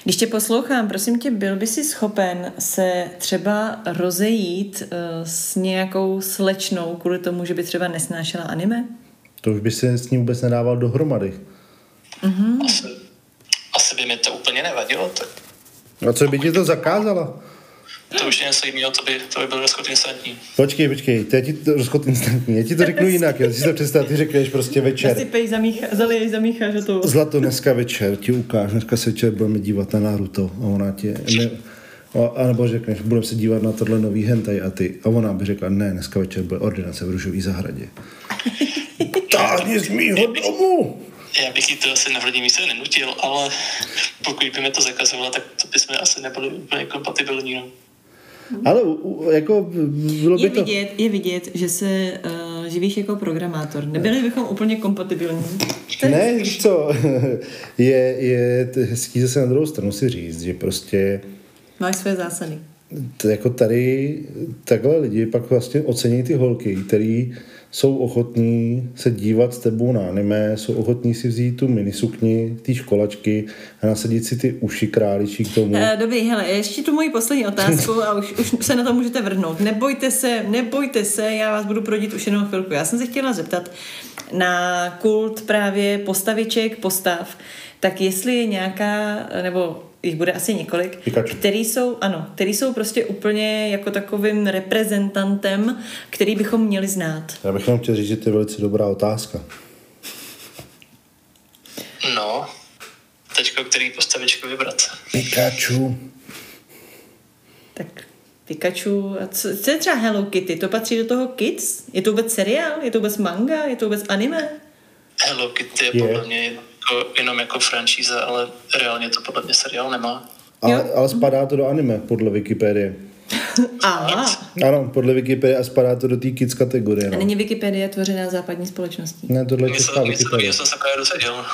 Když tě poslouchám, prosím tě, byl by si schopen se třeba rozejít uh, s nějakou slečnou kvůli tomu, že by třeba nesnášela anime? To už by se s ním vůbec nedával dohromady. Mm-hmm. Asi, asi by mi to úplně nevadilo. Tak... A co by ti to zakázala? To už je něco jiného, to by, to by byl rozchod instantní. Počkej, počkej, to je ti to rozchod instantní. Já ti to řeknu jinak, jo. Si to představ, ty řekneš prostě večer. Nasypej, zamícha, zaliješ, zamícháš a to... Zlato, dneska večer ti ukážu, dneska se večer budeme dívat na Naruto a ona tě... Ne, a nebo řekneš, budeme se dívat na tohle nový hentai a ty... A ona by řekla, ne, dneska večer bude ordinace v Růžové zahradě. Táhni z mýho domu! Já bych ji to asi na hrdní místě nenutil, ale pokud by mě to zakazovala, tak to bychom asi nebyli úplně kompatibilní. No. Ale jako bylo by je to... Vidět, je vidět, že se uh, živíš jako programátor. Nebyli bychom úplně kompatibilní. Ne, co? Je, je hezký zase na druhou stranu si říct, že prostě... Máš své zásady. Jako tady takhle lidi pak vlastně ocení ty holky, který jsou ochotní se dívat s tebou na anime, jsou ochotní si vzít tu minisukni, ty školačky a nasadit si ty uši králičí k tomu. Dobrý, hele, ještě tu moji poslední otázku a už, už se na to můžete vrhnout. Nebojte se, nebojte se, já vás budu prodít už jenom chvilku. Já jsem se chtěla zeptat na kult právě postaviček, postav, tak jestli je nějaká, nebo jich bude asi několik, Pikachu. který jsou, ano, který jsou prostě úplně jako takovým reprezentantem, který bychom měli znát. Já bych vám chtěl říct, že to je velice dobrá otázka. No, teďko, který postavičku vybrat? Pikachu. Tak Pikachu, a co, co je třeba Hello Kitty? To patří do toho Kids? Je to vůbec seriál? Je to vůbec manga? Je to vůbec anime? Hello Kitty je, je. podle mě jenom jako franšíza, ale reálně to podle mě seriál nemá. Ale, ale spadá to do anime, podle Wikipedie. Ano, podle Wikipedie spadá to do té kids kategorie. No. Není Wikipedie tvořená západní společností? Ne, tohle je česká Wikipedie. Já jsem se právě dosadil.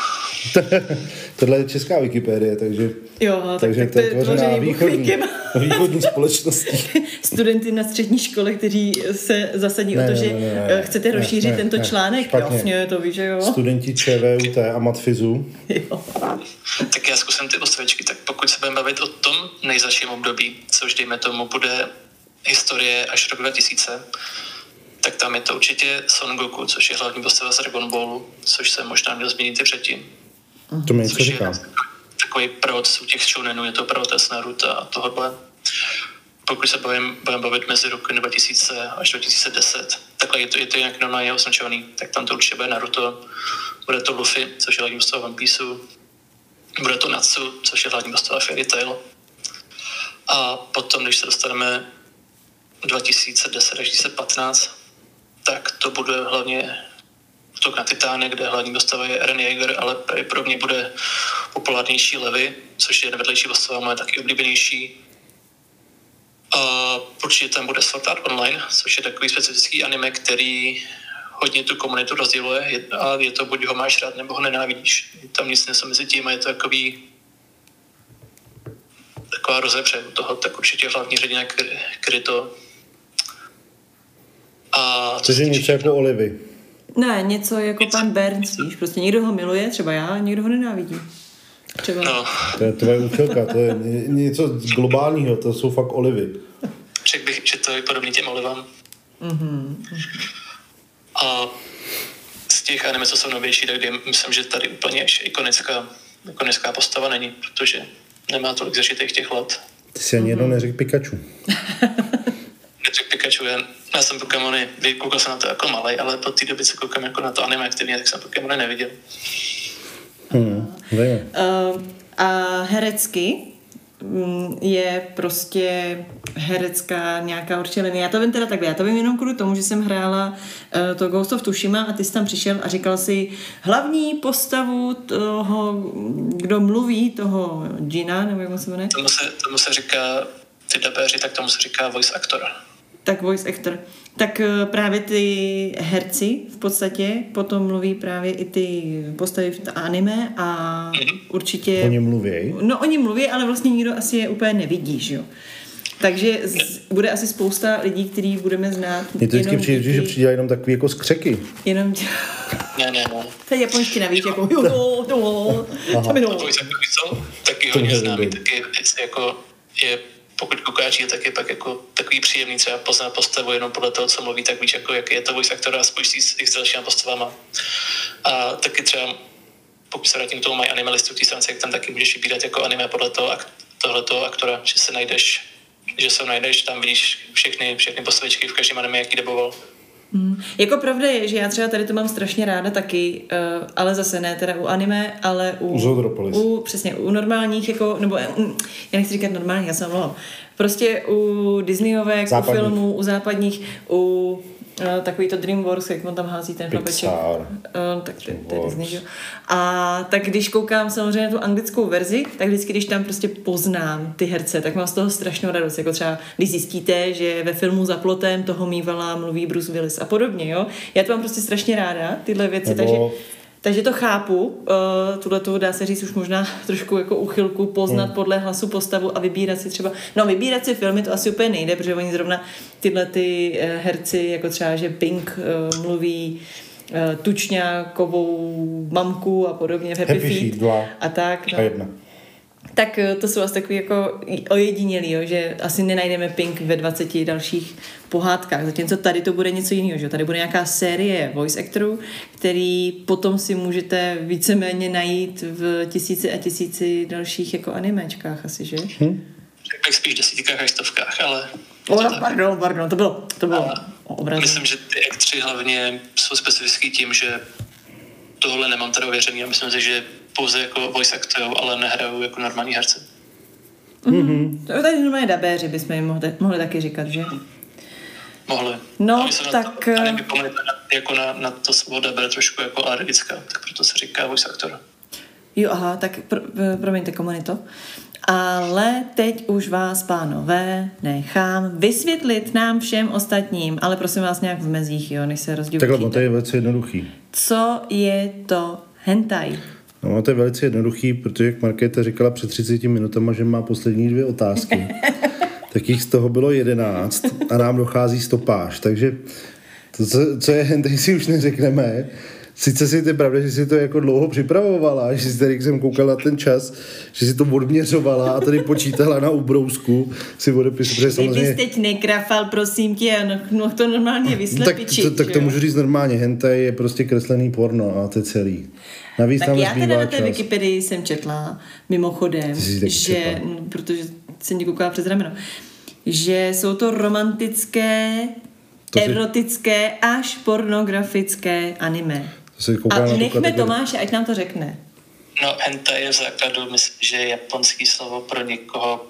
Tohle je česká Wikipedie, takže, jo, takže tak to je tvořená východní, východní společností. Studenty na střední škole, kteří se zasadí ne, o to, že ne, ne, ne, chcete ne, rozšířit ne, tento ne, článek. Vlastně to víš, že jo. Studenti ČVUT a matfizu. Jo. Tak já zkusím ty ostravičky. Tak pokud se budeme bavit o tom nejzazším období, což dejme tomu bude historie až rok dva tisíce, tak tam je to určitě Son Goku, což je hlavní postava z Dragon Ballu, což se možná měl změnit i předtím. To mi něco říká. Takový prot u těch shounenů, je to protest Naruto a tohle. Pokud se bavím, budeme bavit mezi roky dva tisíce až dva tisíce deset, takhle je to, je to jinak normálně označovaný, tak tam to určitě bude Naruto, bude to Luffy, což je hlavní postava One Pieceu, bude to Natsu, což je hlavní postava Fairy Tail. A potom, když se dostaneme dva tisíce deset až dva tisíce patnáct, tak to bude hlavně Útok na Titány, kde hlavní postava je Eren Jaeger, ale pravděpodobně bude populárnější Levi, což je vedlejší postava, ale taky oblíbenější. A určitě tam bude Sword Art Online, což je takový specifický anime, který hodně tu komunitu rozděluje, a je to buď ho máš rád, nebo ho nenávidíš. Tam nic nejsou mezi tím a je to takový taková rozepře u toho, tak určitě hlavní hrdina Kirito. A což je něco jako Olivy. Ne, něco jako něco, pan Burns, víš, prostě někdo ho miluje, třeba já, někdo ho nenávidí. Třeba. No. To je tvoje účelka, to je něco globálního, to jsou fakt olivy. Řekl bych, že to je podobný těm olivám. Mm-hmm. A z těch anime, co jsou novější, tak myslím, že tady úplně až ikonická, ikonická postava není, protože nemá tolik zažitých těch let. Ty si ani jednou neřekl Pikachu. Neřekl Pikachu, já, já jsem Pokémony, koukal jsem na to jako malej, ale po té době se koukám jako na to anime aktivně, tak jsem Pokémony neviděl. Hmm, uh, a herecky je prostě herecká nějaká určitě linie. Já to vím teda takhle, já to vím jenom kvůli tomu, že jsem hrála uh, to Ghost of Tsushima a ty jsi tam přišel a říkal si hlavní postavu toho, kdo mluví, toho Gina, nebo jak se jmenuje? Tomu se, tomu se říká, ty dabéři, tak tomu se říká voice actor. Tak voice actor. Tak právě ty herci v podstatě potom mluví právě i ty postavy v anime a určitě... Oni mluví? No oni mluví, ale vlastně nikdo asi je úplně nevidí, že jo. Takže z, bude asi spousta lidí, který budeme znát. Je to vždycky přijde, že přijde jenom takový jako skřeky. Jenom... Ne, ne, ne. To je japonština, víš, jako... Jo, jo, jo, jo. Taky hodně známý, taky jako je... Pokud koukáš, tak je pak jako takový příjemný, třeba pozná postavu jenom podle toho, co mluví, tak víš, jako, jaký je to voice actor a spojíš s jich s dalšíma postavama. A taky třeba, pokud se vrátím k tomu, mají animalistu v té stránce, jak tam taky můžeš vybírat jako anime podle toho, tohletoho aktora, že se najdeš, že se najdeš, tam vidíš všechny, všechny postavičky v každém anime, jaký deboval. Hmm. Jako pravda je, že já třeba tady to mám strašně ráda taky, uh, ale zase ne teda u anime, ale u... U Zotropolis. U, přesně, u normálních jako, nebo mm, já nechci říkat normálních, já jsem mluvila. Prostě u Disneyovek, u filmů, u západních, u uh, takový to Dreamworks, jak on tam hází ten chlapeček. Pixar. Uh, tak to je Disney, jo. A tak když koukám samozřejmě tu anglickou verzi, tak vždycky, když tam prostě poznám ty herce, tak mám z toho strašnou radost. Jako třeba, když zjistíte, že ve filmu Za plotem toho mývala mluví Bruce Willis a podobně, jo. Já to mám prostě strašně ráda, tyhle věci, Nebo... takže... Takže to chápu, uh, tuhleto dá se říct už možná trošku jako uchylku, poznat hmm. podle hlasu postavu a vybírat si třeba, no vybírat si filmy to asi úplně nejde, protože oni zrovna tyhle ty uh, herci, jako třeba, že Pink uh, mluví uh, tučňákovou mamku a podobně v Happy, Happy Feet dva a tak. No. A jedna. Tak to jsou asi takový jako ojedinělý, jo, že asi nenajdeme Pink ve dvaceti dalších pohádkách, zatímco tady to bude něco jiného, že? Tady bude nějaká série voice actorů, který potom si můžete víceméně najít v tisíci a tisíci dalších jako animečkách asi, že? Hm? Tak spíš v desítkách a stovkách, ale... O, pardon, pardon, to bylo, to bylo obrazné. Myslím, že ty aktři hlavně jsou specifický tím, že tohle nemám teda ověřený a myslím si, že pouze jako voice actorů, ale nehrajou jako normální herce. Mm-hmm. To tady normálně dabéři bychom jim mohli, mohli taky říkat, že? Mohli. No, tak... A neby pomluvili jako na, na to slovo dabér trošku jako alergická, tak proto se říká voice actor. Jo, aha, tak pro, promiňte komunito. Ale teď už vás, pánové, nechám vysvětlit nám všem ostatním, ale prosím vás nějak v mezích, jo, než se rozdílují. Takhle, to je velice jednoduchý. Co je to hentai? No, to je velice jednoduchý, protože jak Markéta říkala před třiceti minutama, že má poslední dvě otázky, tak jich z toho bylo jedenáct a nám dochází stopáž. Takže to, co, co je hentai, si už neřekneme. Sice si to je pravda, že si to jako dlouho připravovala, že si tady, jak jsem koukal na ten čas, že si to odměřovala a tady počítala na ubrousku, si odepis, protože samozřejmě... Kdybys teď nekrafal, prosím tě, no, no to normálně vyslepičit. Tak, to, tak to můžu říct normálně, hentai je prostě kreslený porno a to je celý. Navíc tak já teda na té čas. Wikipedii jsem četla, mimochodem, že, četla. protože jsem tě koukala přes rameno, že jsou to romantické, to erotické si... až pornografické anime. A nechme Tomáše, ať nám to řekne. No, hentai je v základu, myslím, že je japonský slovo pro někoho,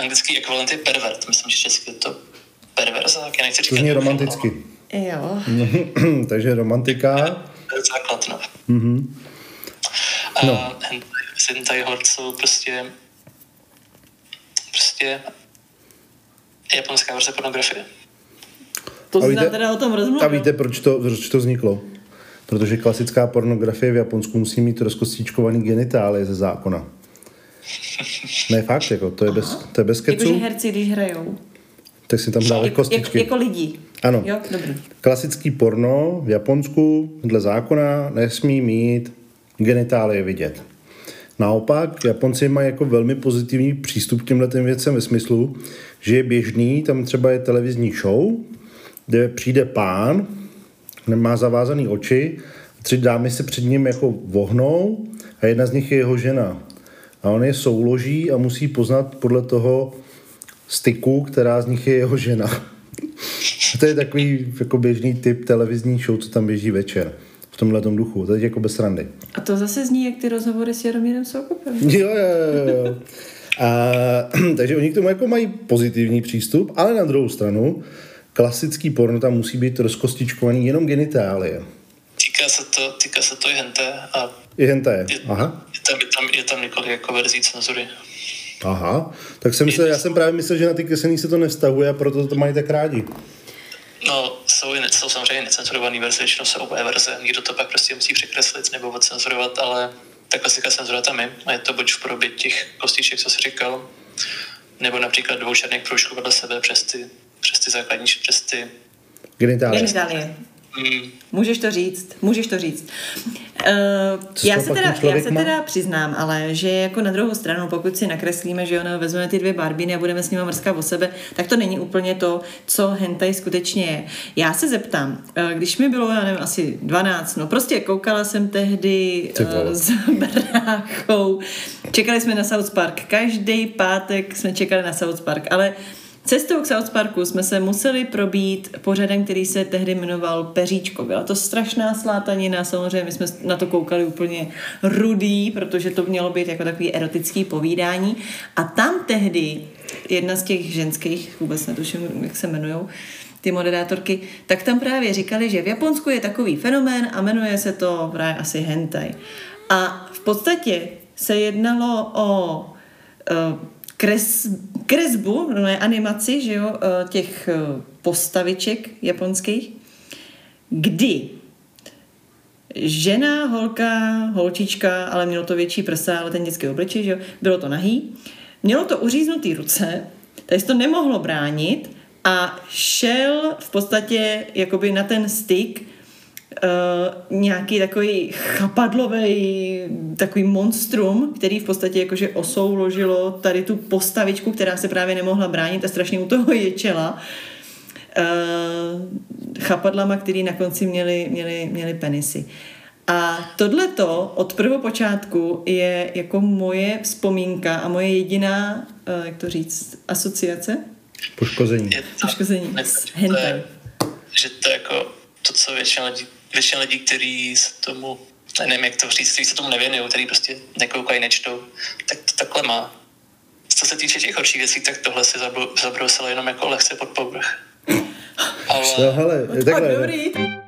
anglický ekvivalent je pervert, myslím, že česky je to perverz, tak já nechci říkat. To zní romanticky. Jo. Takže romantika. To je základ, no. Mm-hmm. No. A hentai horců prostě prostě japonská verze pornografie. To se nám teda o tom rozmluvil. A víte, proč to, proč to vzniklo? Protože klasická pornografie v Japonsku musí mít rozkostičkovaný genitálie ze zákona. Ne, fakt, jako, to je bez, to je bez keců. Jakože herci, když hrajou. Tak si tam dávají kostičky. Jako, jako lidi. Ano. Jo, dobrý. Klasický porno v Japonsku dle zákona nesmí mít genitálie vidět. Naopak, Japonci mají jako velmi pozitivní přístup k těmhletem věcem ve smyslu, že je běžný, tam třeba je televizní show, kde přijde pán, má zavázaný oči, tři dámy se před ním jako vohnou a jedna z nich je jeho žena. A on je souloží a musí poznat podle toho styku, která z nich je jeho žena. To je takový jako běžný typ televizní show, co tam běží večer. V tomhletom duchu, to je jako bez srandy. A to zase zní, jak ty rozhovory s Jaromírem Soukupem. Jo, jo, jo. jo. A, takže oni k tomu jako mají pozitivní přístup, ale na druhou stranu klasický porno tam musí být rozkostičkovaný jenom genitálie. Týká se to, týká se to i hentai. A i hentai, aha. Je tam, je tam, je tam několik jako verzí cenzury. Aha, tak jsem myslel, já jsem právě myslel, že na ty kreslení se to nevztahuje a proto to mají tak rádi. No, jsou, jsou samozřejmě necenzurované verze, většinou jsou obě verze. Někdo to pak prostě musí překreslit nebo odcenzurovat, ale ta klasická cenzura tam je. A je to buď v podobě těch kostiček, co jsi říkal, nebo například dvou černých proužků vedle sebe přes ty přes ty základní, přes ty... Genitálie. Mm. Můžeš to říct, můžeš to říct. Uh, já, se teda, já se teda přiznám, ale že jako na druhou stranu, pokud si nakreslíme, že ono vezmeme ty dvě barbíny a budeme s nimi mrskat o sebe, tak to není úplně to, co hentai skutečně je. Já se zeptám, když mi bylo, já nevím, asi dvanáct, no prostě koukala jsem tehdy uh, s bráchou. Čekali jsme na South Park. Každý pátek jsme čekali na South Park, ale cestou k South Parku jsme se museli probít pořadem, který se tehdy jmenoval Peříčko. Byla to strašná slátanina, samozřejmě my jsme na to koukali úplně rudý, protože to mělo být jako takový erotický povídání. A tam tehdy jedna z těch ženských, vůbec netuším, jak se jmenujou, ty moderátorky, tak tam právě říkali, že v Japonsku je takový fenomén a jmenuje se to právě asi hentai. A v podstatě se jednalo o... Uh, Kres, kresbu, animaci, že jo, těch postaviček japonských, kdy žena, holka, holčička, ale mělo to větší prsa, ale ten dětský obličej, že jo, bylo to nahý, mělo to uříznutý ruce, takže to nemohlo bránit a šel v podstatě jakoby na ten styk Uh, nějaký takový chapadlový takový monstrum, který v podstatě jakože osouložilo tady tu postavičku, která se právě nemohla bránit a strašně u toho ječela uh, chapadlama, který na konci měli, měli, měli penisy. A tohleto od prvopočátku je jako moje vzpomínka a moje jediná, uh, jak to říct, asociace? Poškození. Poškození. Hentai. Že to jako to, co většina lidí, většina lidí, kteří se tomu, nevím, jak to říct, kteří se tomu nevěnují, kteří prostě nekoukají, nečtou, tak to takhle má. Co se týče těch horších věcí, tak tohle si zabrousilo jenom jako lehce pod povrch. Ale... No, hele, je takhle, ne?